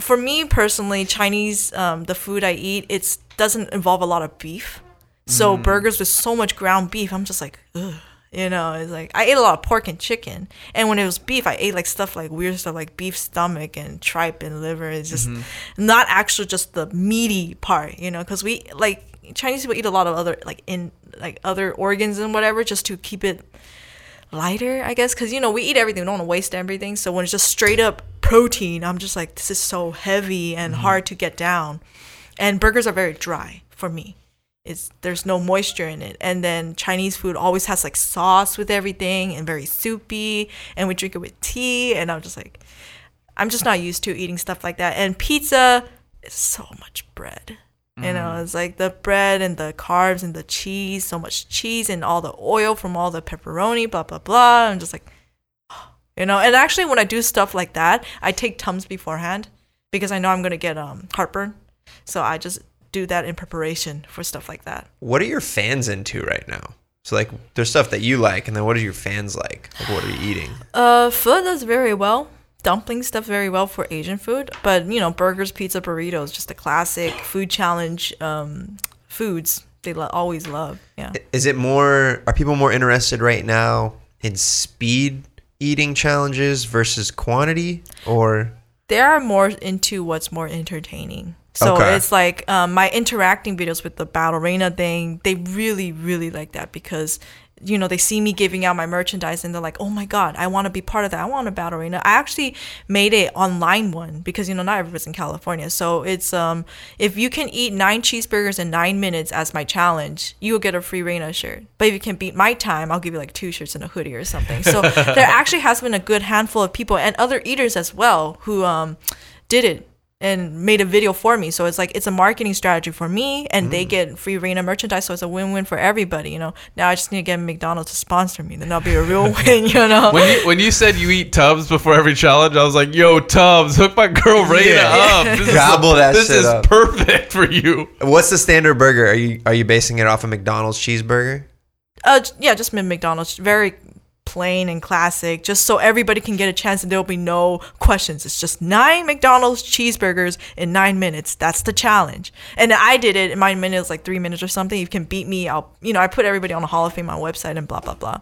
for me personally, Chinese, the food I eat, it doesn't involve a lot of beef. So burgers with so much ground beef, I'm just like, ugh. You know, it's like I ate a lot of pork and chicken, and when it was beef, I ate like stuff like weird stuff like beef stomach and tripe and liver. It's just not actually just the meaty part, you know, because we like Chinese people eat a lot of other other organs and whatever just to keep it lighter, I guess, because you know we eat everything, we don't want to waste everything. So when it's just straight up protein, I'm just like, this is so heavy and hard to get down, and burgers are very dry for me. There's no moisture in it. And then Chinese food always has like sauce with everything and very soupy, and we drink it with tea, and I'm just not used to eating stuff like that. And pizza is so much bread. You know, it's like the bread and the carbs and the cheese, so much cheese and all the oil from all the pepperoni, blah, blah, blah. I'm just like, oh, you know. And actually when I do stuff like that, I take Tums beforehand because I know I'm going to get heartburn. So I just do that in preparation for stuff like that. What are your fans into right now? So like there's stuff that you like, and then what are your fans like? Like what are you eating? Food does very well. Dumpling stuff very well for Asian food, but you know, burgers, pizza, burritos, just the classic food challenge foods they always love. Yeah. Are people more interested right now in speed eating challenges versus quantity, or they are more into what's more entertaining? So it's like my interacting videos with the Battle Raina thing, they really, really like that because, you know, they see me giving out my merchandise and they're like, oh my God, I want to be part of that. I want a Battle Raina. I actually made an online one because, you know, not everybody's in California. So it's if you can eat 9 cheeseburgers in 9 minutes as my challenge, you will get a free Raina shirt. But if you can beat my time, I'll give you like 2 shirts and a hoodie or something. So there actually has been a good handful of people and other eaters as well who did it and made a video for me. So it's like it's a marketing strategy for me, and they get free Raina merchandise, so it's a win-win for everybody, you know. Now I just need to get McDonald's to sponsor me, then that'll be a real win, you know. When you said you eat Tubs before every challenge, I was like, yo, Tubs, hook my girl Raina up. This is perfect for you. What's the standard burger? Are you basing it off a McDonald's cheeseburger? Yeah, just McDonald's, very plain and classic, just so everybody can get a chance and there'll be no questions. It's just 9 McDonald's cheeseburgers in 9 minutes. That's the challenge. And I did it in 9 minutes, like 3 minutes or something. You can beat me. I put everybody on the Hall of Fame on my website and blah, blah, blah.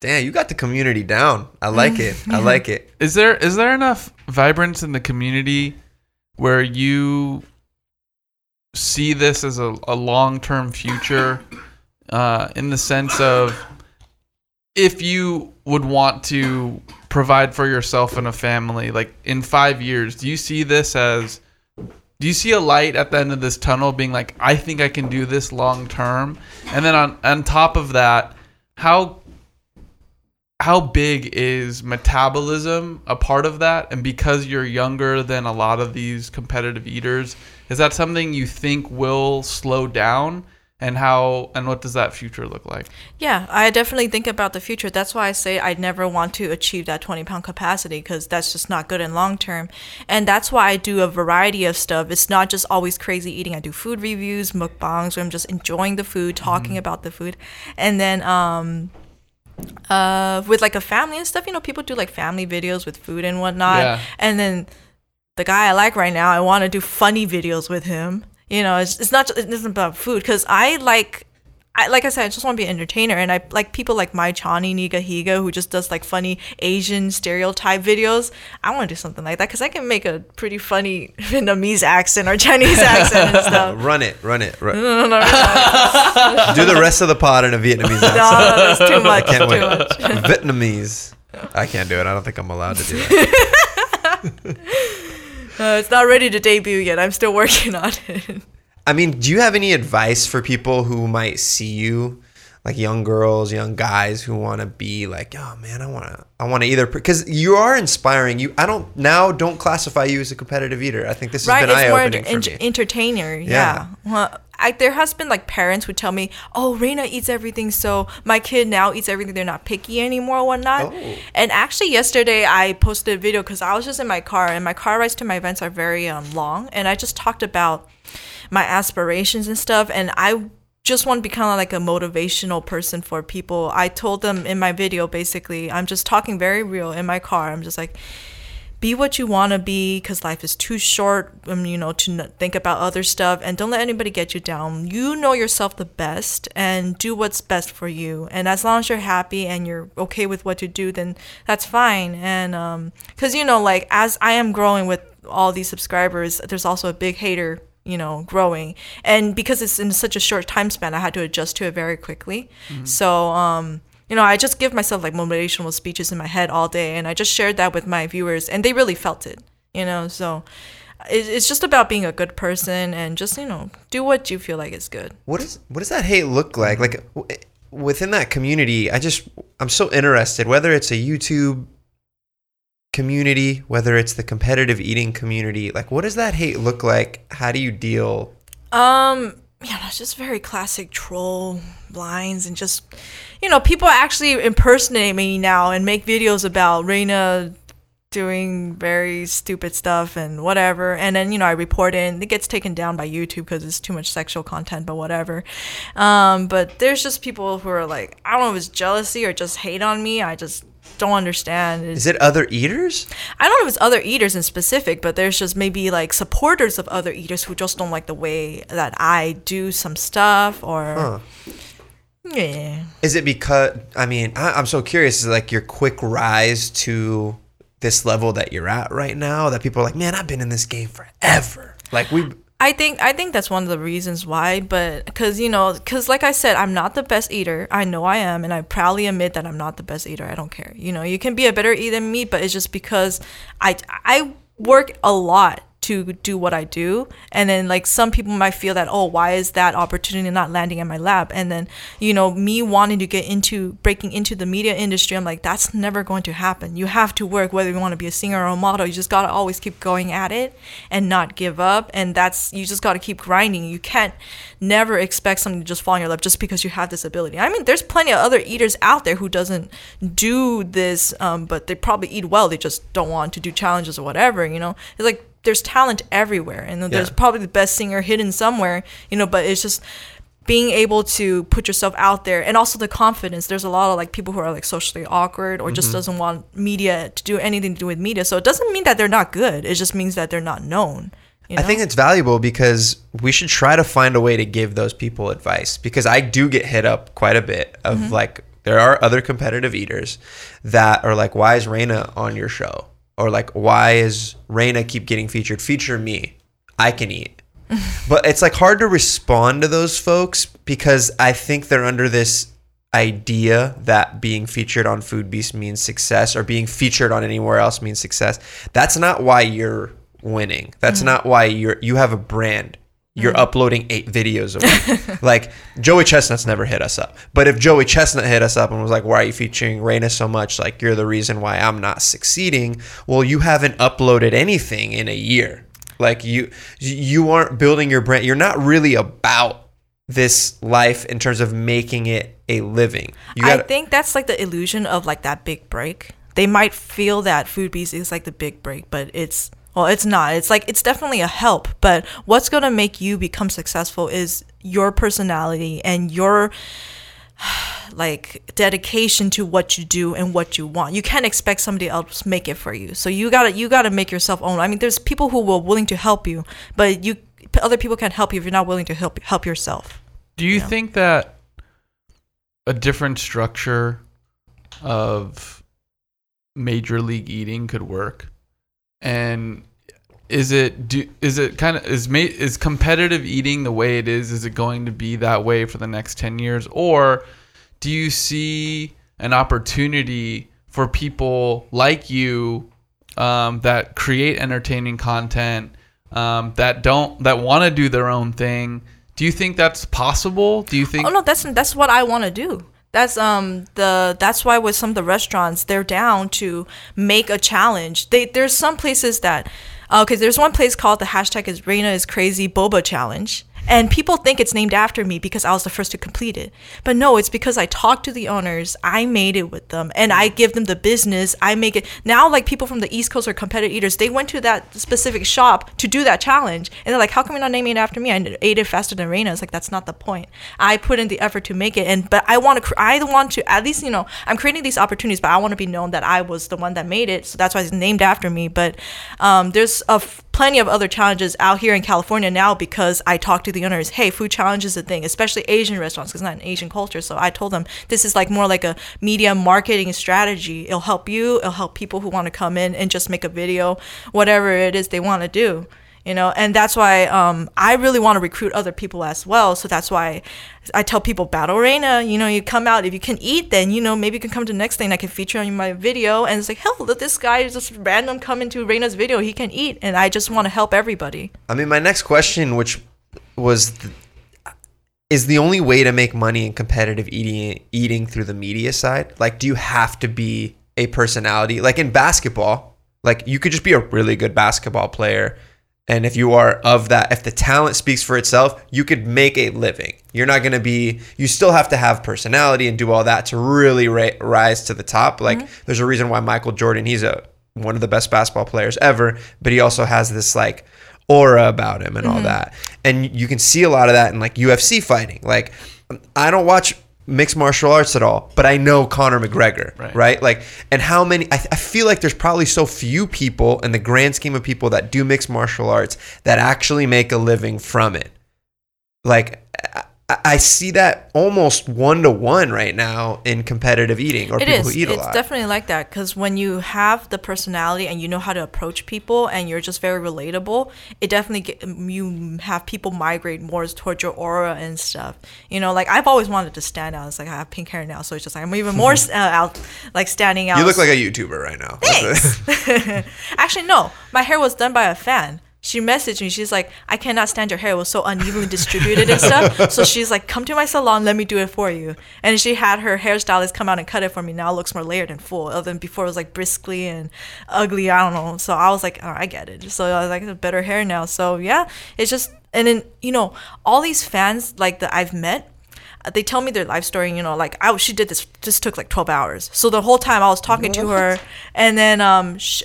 Damn, you got the community down. I like it. I like it. Is there enough vibrance in the community where you see this as a long-term future in the sense of, if you would want to provide for yourself and a family, like in 5 years, do you see a light at the end of this tunnel being like, I think I can do this long term? And then on top of that, how big is metabolism a part of that? And because you're younger than a lot of these competitive eaters, is that something you think will slow down? And what does that future look like? Yeah, I definitely think about the future. That's why I say I never want to achieve that 20-pound capacity, because that's just not good in long term. And that's why I do a variety of stuff. It's not just always crazy eating. I do food reviews, mukbangs, where I'm just enjoying the food, talking about the food. And then with like a family and stuff, you know, people do like family videos with food and whatnot. Yeah. And then the guy I like right now, I want to do funny videos with him. You know, it isn't about food, because I just want to be an entertainer, and I like people like Mai Chani Nigahiga, who just does like funny Asian stereotype videos. I want to do something like that, because I can make a pretty funny Vietnamese accent or Chinese accent and stuff. Run it. No. Do the rest of the pod in a Vietnamese accent. No, that's too much. I can't wait. Vietnamese. I can't do it. I don't think I'm allowed to do that. It's not ready to debut yet. I'm still working on it. I mean, do you have any advice for people who might see you, like young girls, young guys who want to be like, oh man, I want to either, because you are inspiring. I don't classify you as a competitive eater. I think this has been eye opening for me. Entertainer, yeah. Well, there has been like parents who tell me, oh, Raina eats everything, so my kid now eats everything. They're not picky anymore or whatnot. Oh. And actually, yesterday I posted a video because I was just in my car, and my car rides to my events are very long, and I just talked about my aspirations and stuff, and I just want to be kind of like a motivational person for people. I told them in my video, basically, I'm just talking very real in my car. I'm just like, be what you want to be, because life is too short, you know, to think about other stuff, and don't let anybody get you down. You know yourself the best, and do what's best for you. And as long as you're happy and you're okay with what you do, then that's fine. And because, you know, like as I am growing with all these subscribers, there's also a big hater, you know, growing, and because it's in such a short time span, I had to adjust to it very quickly. Mm-hmm. So you know, I just give myself like motivational speeches in my head all day, and I just shared that with my viewers, and they really felt it, you know. So it's just about being a good person, and just, you know, do what you feel like is good. What does that hate look like? Like within that community, I'm so interested, whether it's a YouTube community, whether it's the competitive eating community, like what does that hate look like? How do you deal? Yeah, it's just very classic troll lines, and just, you know, people actually impersonate me now and make videos about Raina doing very stupid stuff and whatever, and then, you know, I report it, and it gets taken down by YouTube because it's too much sexual content, but whatever. But there's just people who are like, I don't know if it's jealousy or just hate on me. I just don't understand. Is it other eaters? I don't know if it's other eaters in specific, but there's just maybe like supporters of other eaters who just don't like the way that I do some stuff, or yeah. Is it because, I mean, I'm so curious, is it like your quick rise to this level that you're at right now that people are like, man, I've been in this game forever? Like I think that's one of the reasons why, but because like I said, I'm not the best eater. I know I am, and I proudly admit that I'm not the best eater. I don't care. You know, you can be a better eater than me, but it's just because I work a lot to do what I do, and then like some people might feel that, oh, why is that opportunity not landing in my lap? And then, you know, me wanting to get into breaking into the media industry, I'm like, that's never going to happen. You have to work, whether you want to be a singer or a model. You just got to always keep going at it and not give up, and that's, you just got to keep grinding. You can't never expect something to just fall in your lap just because you have this ability. I mean, there's plenty of other eaters out there who doesn't do this, but they probably eat well, they just don't want to do challenges or whatever, you know. It's like, there's talent everywhere, and there's probably the best singer hidden somewhere, you know, but it's just being able to put yourself out there, and also the confidence. There's a lot of like people who are like socially awkward, or just doesn't want media to do anything to do with media. So it doesn't mean that they're not good. It just means that they're not known. You know? I think it's valuable, because we should try to find a way to give those people advice, because I do get hit up quite a bit of like, there are other competitive eaters that are like, why is Raina on your show? Or like, why is Raina keep getting featured? Feature me. I can eat. But it's like hard to respond to those folks, because I think they're under this idea that being featured on Food Beast means success, or being featured on anywhere else means success. That's not why you're winning. That's not why you have a brand. You're uploading 8 videos a week. Like, Joey Chestnut's never hit us up. But if Joey Chestnut hit us up and was like, why are you featuring Raina so much? Like, you're the reason why I'm not succeeding. Well, you haven't uploaded anything in a year. Like, you aren't building your brand. You're not really about this life in terms of making it a living. I think that's like the illusion of like that big break. They might feel that Food Beast is like the big break, but it's... well, it's not. It's like, it's definitely a help, but what's going to make you become successful is your personality and your like dedication to what you do and what you want. You can't expect somebody else to make it for you. So you gotta make yourself own. I mean, there's people who will willing to help you, but other people can't help you if you're not willing to help yourself. Do you think that a different structure of Major League Eating could work? And is competitive eating the way it is it going to be that way for the next 10 years? Or do you see an opportunity for people like you that create entertaining content, that want to do their own thing? Do you think that's possible? Do you think? Oh no, that's what I want to do. That's why with some of the restaurants, they're down to make a challenge. There's some places that, because there's one place called the hashtag is RainaIsCrazy Boba Challenge. And people think it's named after me because I was the first to complete it. But no, it's because I talked to the owners, I made it with them, and I give them the business, I make it. Now, like, people from the East Coast are competitive eaters. They went to that specific shop to do that challenge. And they're like, how come you're not naming it after me? I ate it faster than Raina. It's like, that's not the point. I put in the effort to make it. But I want to, at least, I'm creating these opportunities, but I want to be known that I was the one that made it. So that's why it's named after me. But there's plenty of other challenges out here in California now because I talked to the owners. Hey, food challenge is a thing, especially Asian restaurants because it's not an Asian culture. So I told them this is like more like a media marketing strategy. It'll help you. It'll help people who want to come in and just make a video, whatever it is they want to do. And that's why I really want to recruit other people as well. So that's why I tell people, battle Raina. You come out. If you can eat, then, maybe you can come to the next thing. I can feature on my video. And it's like, hell, let this guy just random come into Raina's video. He can eat. And I just want to help everybody. I mean, my next question, which was, is the only way to make money in competitive eating through the media side? Like, do you have to be a personality? Like in basketball, like you could just be a really good basketball player. And if you are of that, if the talent speaks for itself, you could make a living. You're not going to be, you still have to have personality and do all that to really rise to the top. Like there's a reason why Michael Jordan, he's one of the best basketball players ever, but he also has this like aura about him and all that. And you can see a lot of that in like UFC fighting. Like I don't watch mixed martial arts at all, but I know Conor McGregor, right? Like, and how many, I feel like there's probably so few people in the grand scheme of people that do mixed martial arts that actually make a living from it. Like, I see that almost 1-to-1 right now in competitive eating or people who eat a lot. It's definitely like that because when you have the personality and you know how to approach people and you're just very relatable, it definitely you have people migrate more towards your aura and stuff. Like I've always wanted to stand out. It's like I have pink hair now, so it's just like I'm even more out, like standing out. You look like a YouTuber right now. Thanks. Actually, no. My hair was done by a fan. She messaged me. She's like, I cannot stand your hair. It was so unevenly distributed and stuff. So she's like, come to my salon. Let me do it for you. And she had her hairstylist come out and cut it for me. Now it looks more layered and full. Other than before, it was like briskly and ugly. I don't know. So I was like, oh, I get it. So I was like, better hair now. So yeah, it's just, and then, all these fans like that I've met, they tell me their life story, like she did this, just took like 12 hours. So the whole time I was talking to her, and then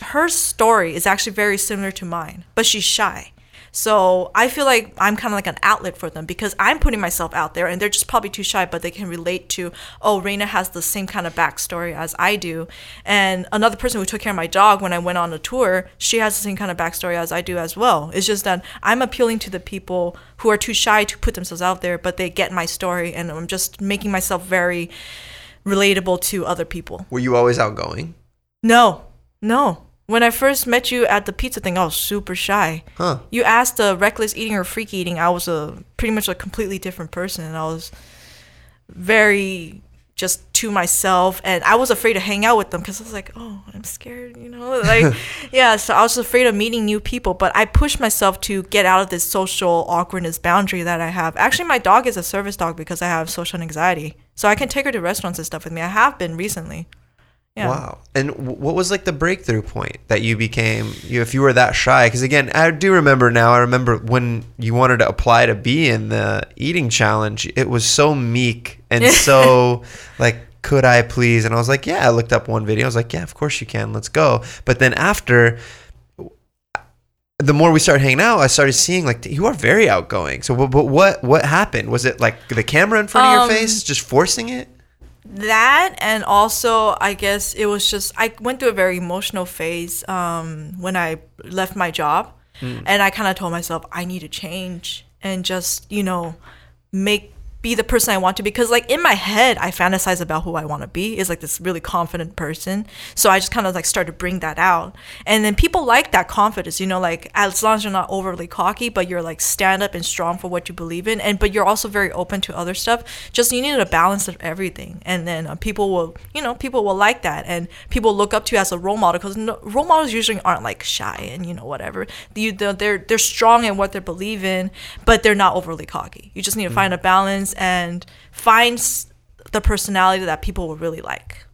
her story is actually very similar to mine, but she's shy. So I feel like I'm kind of like an outlet for them because I'm putting myself out there and they're just probably too shy, but they can relate to, oh, Raina has the same kind of backstory as I do. And another person who took care of my dog when I went on a tour, she has the same kind of backstory as I do as well. It's just that I'm appealing to the people who are too shy to put themselves out there, but they get my story and I'm just making myself very relatable to other people. Were you always outgoing? No. When I first met you at the pizza thing, I was super shy. Huh. You asked reckless eating or freak eating. I was pretty much a completely different person. And I was very just to myself. And I was afraid to hang out with them because I was like, oh, I'm scared, Like, yeah, so I was afraid of meeting new people. But I pushed myself to get out of this social awkwardness boundary that I have. Actually, my dog is a service dog because I have social anxiety. So I can take her to restaurants and stuff with me. I have been recently. Yeah. Wow. And what was like the breakthrough point that you became, if you were that shy? Because again, I remember when you wanted to apply to be in the eating challenge, it was so meek and so like, could I please? And I was like, yeah, I looked up one video. I was like, yeah, of course you can. Let's go. But then after, the more we started hanging out, I started seeing, like, you are very outgoing. So what happened? Was it, like, the camera in front of your face just forcing it? That, and also, I guess it was just, I went through a very emotional phase when I left my job. Mm. And I kind of told myself, I need to change and just, you know, be the person I want to be. Because, like, in my head, I fantasize about who I want to be. It's, like, this really confident person. So I just kind of, like, started to bring that out. And then people like that confidence, you know, like, as long as you're not overly cocky, but you're, like, stand up and strong for what you believe in. And but you're also very open to other stuff. Just you need a balance of everything. And then people will like that. And people look up to you as a role model. Because role models usually aren't, like, shy and, you know, whatever. They're strong in what they believe in, but they're not overly cocky. You just need to find a balance and finds the personality that people will really like.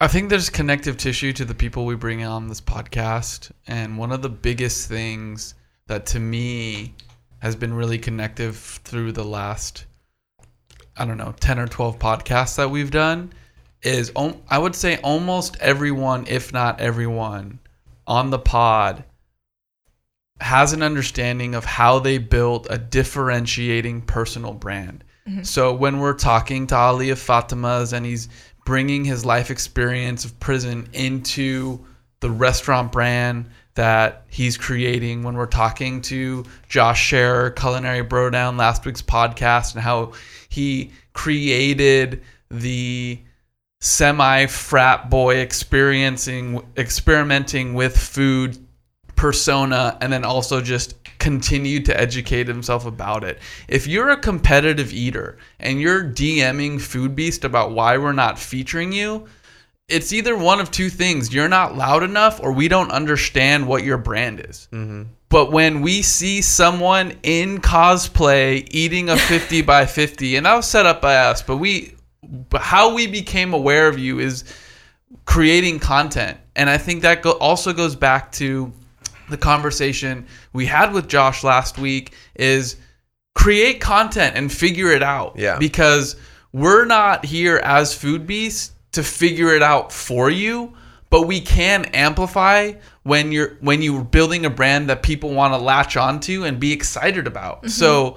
I think there's connective tissue to the people we bring on this podcast, and one of the biggest things that to me has been really connective through the last, I don't know, 10 or 12 podcasts that we've done is I would say almost everyone, if not everyone, on the pod has an understanding of how they built a differentiating personal brand. Mm-hmm. So when we're talking to Ali of Fatima's and he's bringing his life experience of prison into the restaurant brand that he's creating, when we're talking to Josh Scherer, Culinary Bro Down, last week's podcast, and how he created the semi-frat boy experimenting with food persona, and then also just continue to educate himself about it. If you're a competitive eater and you're DMing Food Beast about why we're not featuring you, it's either one of two things. You're not loud enough, or we don't understand what your brand is. Mm-hmm. But when we see someone in cosplay eating a 50 by 50, and that was set up by us, but how we became aware of you is creating content. And I think that also goes back to the conversation we had with Josh last week, is create content and figure it out. Yeah. Because we're not here as Food Beasts to figure it out for you, but we can amplify when you're building a brand that people want to latch onto and be excited about. Mm-hmm. So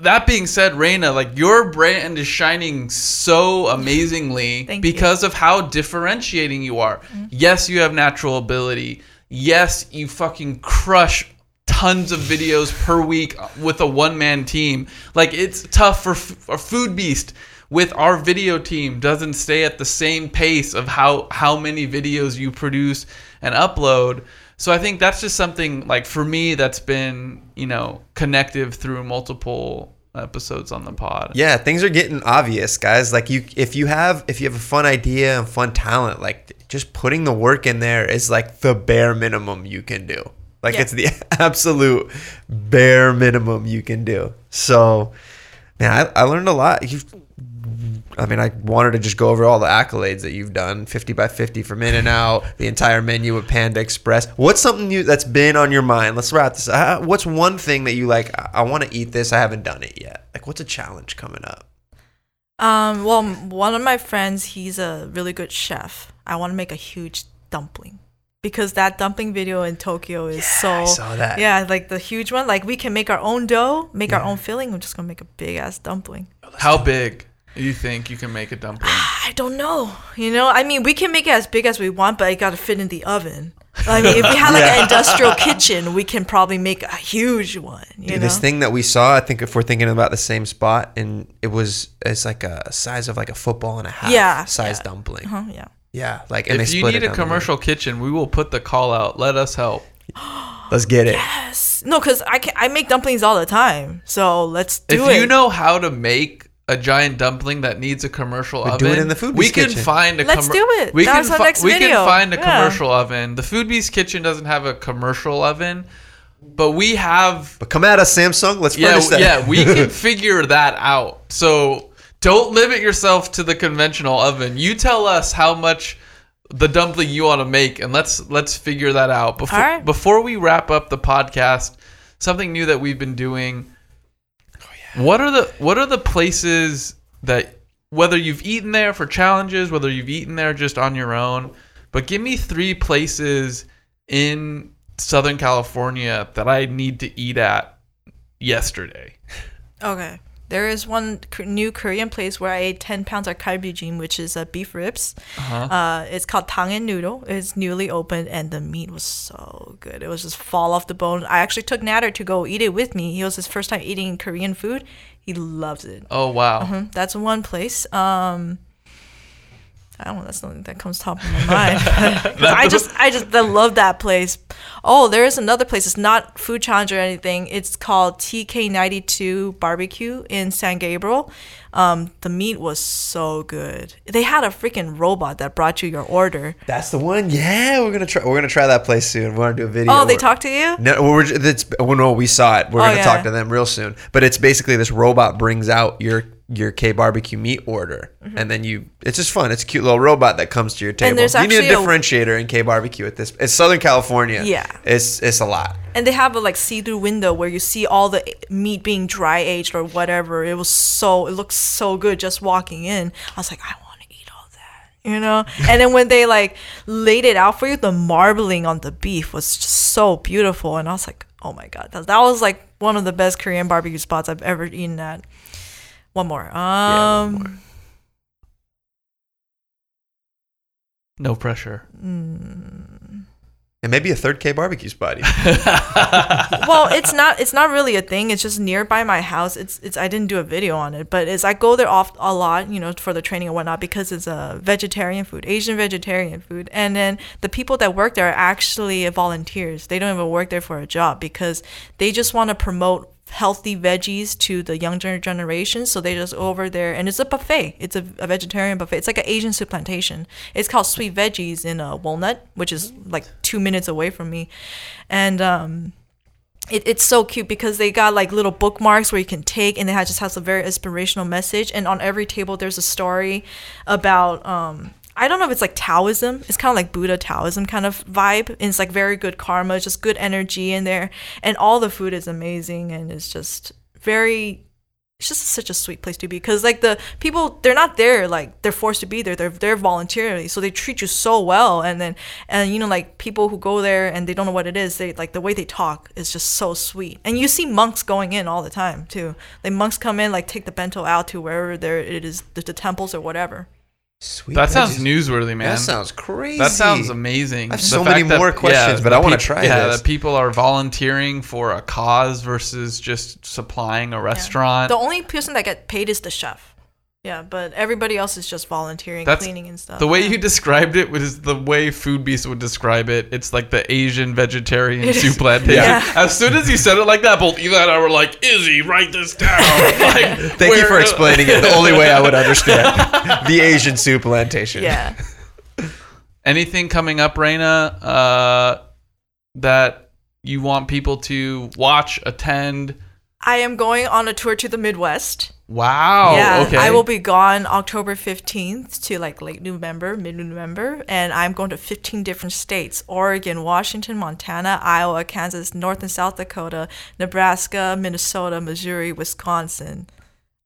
that being said, Raina, like, your brand is shining so amazingly because of how differentiating you are. Mm-hmm. Yes, you have natural ability. Yes, you fucking crush tons of videos per week with a one-man team. Like, it's tough for Food Beast with our video team doesn't stay at the same pace of how many videos you produce and upload. So I think that's just something, like, for me, that's been, you know, connective through multiple episodes on the pod. Yeah, things are getting obvious, guys. Like, if you have a fun idea and fun talent, like, just putting the work in there is, like, the bare minimum you can do. Like, yeah. It's the absolute bare minimum you can do. So, man, I learned a lot. I wanted to just go over all the accolades that you've done. 50 by 50 from In-N-Out, the entire menu at Panda Express. What's something that's been on your mind? Let's wrap this up. What's one thing that you, like, I want to eat this, I haven't done it yet? Like, what's a challenge coming up? Well, one of my friends, he's a really good chef. I want to make a huge dumpling, because that dumpling video in Tokyo is I saw that. Yeah, like the huge one. Like, we can make our own dough, make our own filling. I'm just going to make a big-ass dumpling. How big do you think you can make a dumpling? I don't know. You know, I mean, we can make it as big as we want, but it got to fit in the oven. I mean, if we had, like, an industrial kitchen, we can probably make a huge one. Dude, this thing that we saw, I think if we're thinking about the same spot, and it's like a size of, like, a football and a half size dumpling. Uh-huh, yeah. Yeah. Like, and if you need a commercial kitchen, we will put the call out. Let us help. Let's get it. Yes. No, because I make dumplings all the time. So let's do it. If you know how to make a giant dumpling that needs a commercial oven. Do it in the Food Beast kitchen. Let's do it. We can find a commercial oven. The Food Beast kitchen doesn't have a commercial oven, but we have. But come at us, Samsung. Let's finish that. Yeah, we can figure that out. So don't limit yourself to the conventional oven. You tell us how much the dumpling you want to make, and let's figure that out. Before we wrap up the podcast, something new that we've been doing. What are the places that, whether you've eaten there for challenges, whether you've eaten there just on your own, but give me 3 places in Southern California that I need to eat at yesterday. Okay. There is one new Korean place where I ate 10 pounds of kalbijim, which is beef ribs. Uh-huh. It's called Tangin Noodle. It's newly opened, and the meat was so good. It was just fall off the bone. I actually took Nader to go eat it with me. It was his first time eating Korean food. He loves it. Oh, wow. Uh-huh. That's one place. I don't know. That's something that comes top of my mind. I just love that place. Oh, there is another place. It's not Food Challenge or anything. It's called TK92 Barbecue in San Gabriel. The meat was so good. They had a freaking robot that brought you your order. That's the one. Yeah, we're gonna try that place soon. We're gonna do a video. Oh, they talked to you? No, we saw it. We're gonna talk to them real soon. But it's basically this robot brings out your K barbecue meat order, mm-hmm. and then it's just fun. It's a cute little robot that comes to your table. And you need a differentiator in K barbecue at this. It's Southern California. Yeah, it's a lot. And they have a see-through window where you see all the meat being dry aged or whatever. It looked so good just walking in. I was like, I want to eat all that, you know. And then when they laid it out for you, the marbling on the beef was just so beautiful. And I was like, oh my god, that was one of the best Korean barbecue spots I've ever eaten at. One more. One more. No pressure. And maybe a third K barbecue spot. Well, it's not really a thing. It's just nearby my house. It's I didn't do a video on it, but I go there off a lot, for the training and whatnot, because it's a vegetarian food, Asian vegetarian food. And then the people that work there are actually volunteers. They don't even work there for a job because they just want to promote healthy veggies to the younger generation, so they just over there, and it's a buffet. It's a vegetarian buffet. It's like an Asian soup plantation. It's called Sweet Veggies in Walnut, which is 2 minutes away from me, and it's so cute because they got little bookmarks where you can take, and it just has a very inspirational message. And on every table, there's a story about. I don't know if it's Taoism. It's kind of Buddha Taoism kind of vibe. And it's very good karma, just good energy in there. And all the food is amazing. And it's just such a sweet place to be. Because the people, they're not there. They're forced to be there. They're there voluntarily. So they treat you so well. And then, people who go there and they don't know what it is, the way they talk is just so sweet. And you see monks going in all the time too. Monks come in, take the bento out to wherever the temples or whatever. Sweet that veggies. Sounds newsworthy, man. That sounds crazy. That sounds amazing. I have so many more questions, but I want to try this. Yeah, that people are volunteering for a cause versus just supplying a restaurant. The only person that gets paid is the chef. Yeah, but everybody else is just volunteering, cleaning and stuff. The way you described it was the way Food Beast would describe it. It's the Asian vegetarian soup plantation. Yeah. As soon as you said it like that, both Eva and I were like, Izzy, write this down. Thank you for explaining it the only way I would understand. The Asian soup plantation. Yeah. Anything coming up, Raina, that you want people to watch, attend? I am going on a tour to the Midwest. Wow. Yeah, okay. I will be gone October 15th to late November, mid-November, and I'm going to 15 different states: Oregon, Washington, Montana, Iowa, Kansas, North and South Dakota, Nebraska, Minnesota, Missouri, Wisconsin.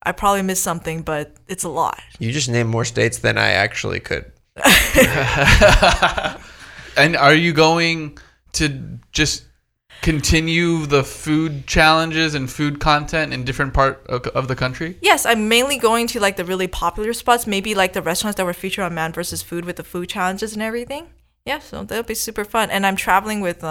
I probably missed something, but it's a lot. You just named more states than I actually could. And are you going to just continue the food challenges and food content in different part of the country? Yes, I'm mainly going to the really popular spots, maybe the restaurants that were featured on Man vs. Food with the food challenges and everything. Yeah, so that'll be super fun. And I'm traveling with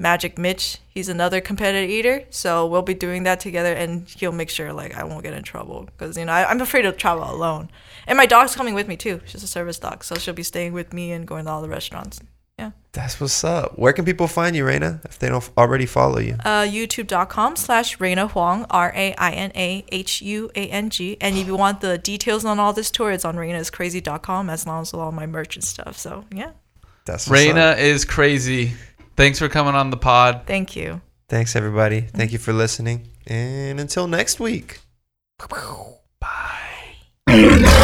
Magic Mitch. He's another competitive eater, so we'll be doing that together, and he'll make sure I won't get in trouble because I'm afraid to travel alone. And my dog's coming with me too. She's a service dog, so she'll be staying with me and going to all the restaurants. Yeah. That's what's up. Where can people find you, Raina, if they don't already follow you? YouTube.com/Raina Huang, RainaHuang. And if you want the details on all this tour, it's on RainaIsCrazy.com, as long as all my merch and stuff. So, yeah. That's what's Raina up. Is crazy. Thanks for coming on the pod. Thank you. Thanks, everybody. Thank you for listening. And until next week. Bye.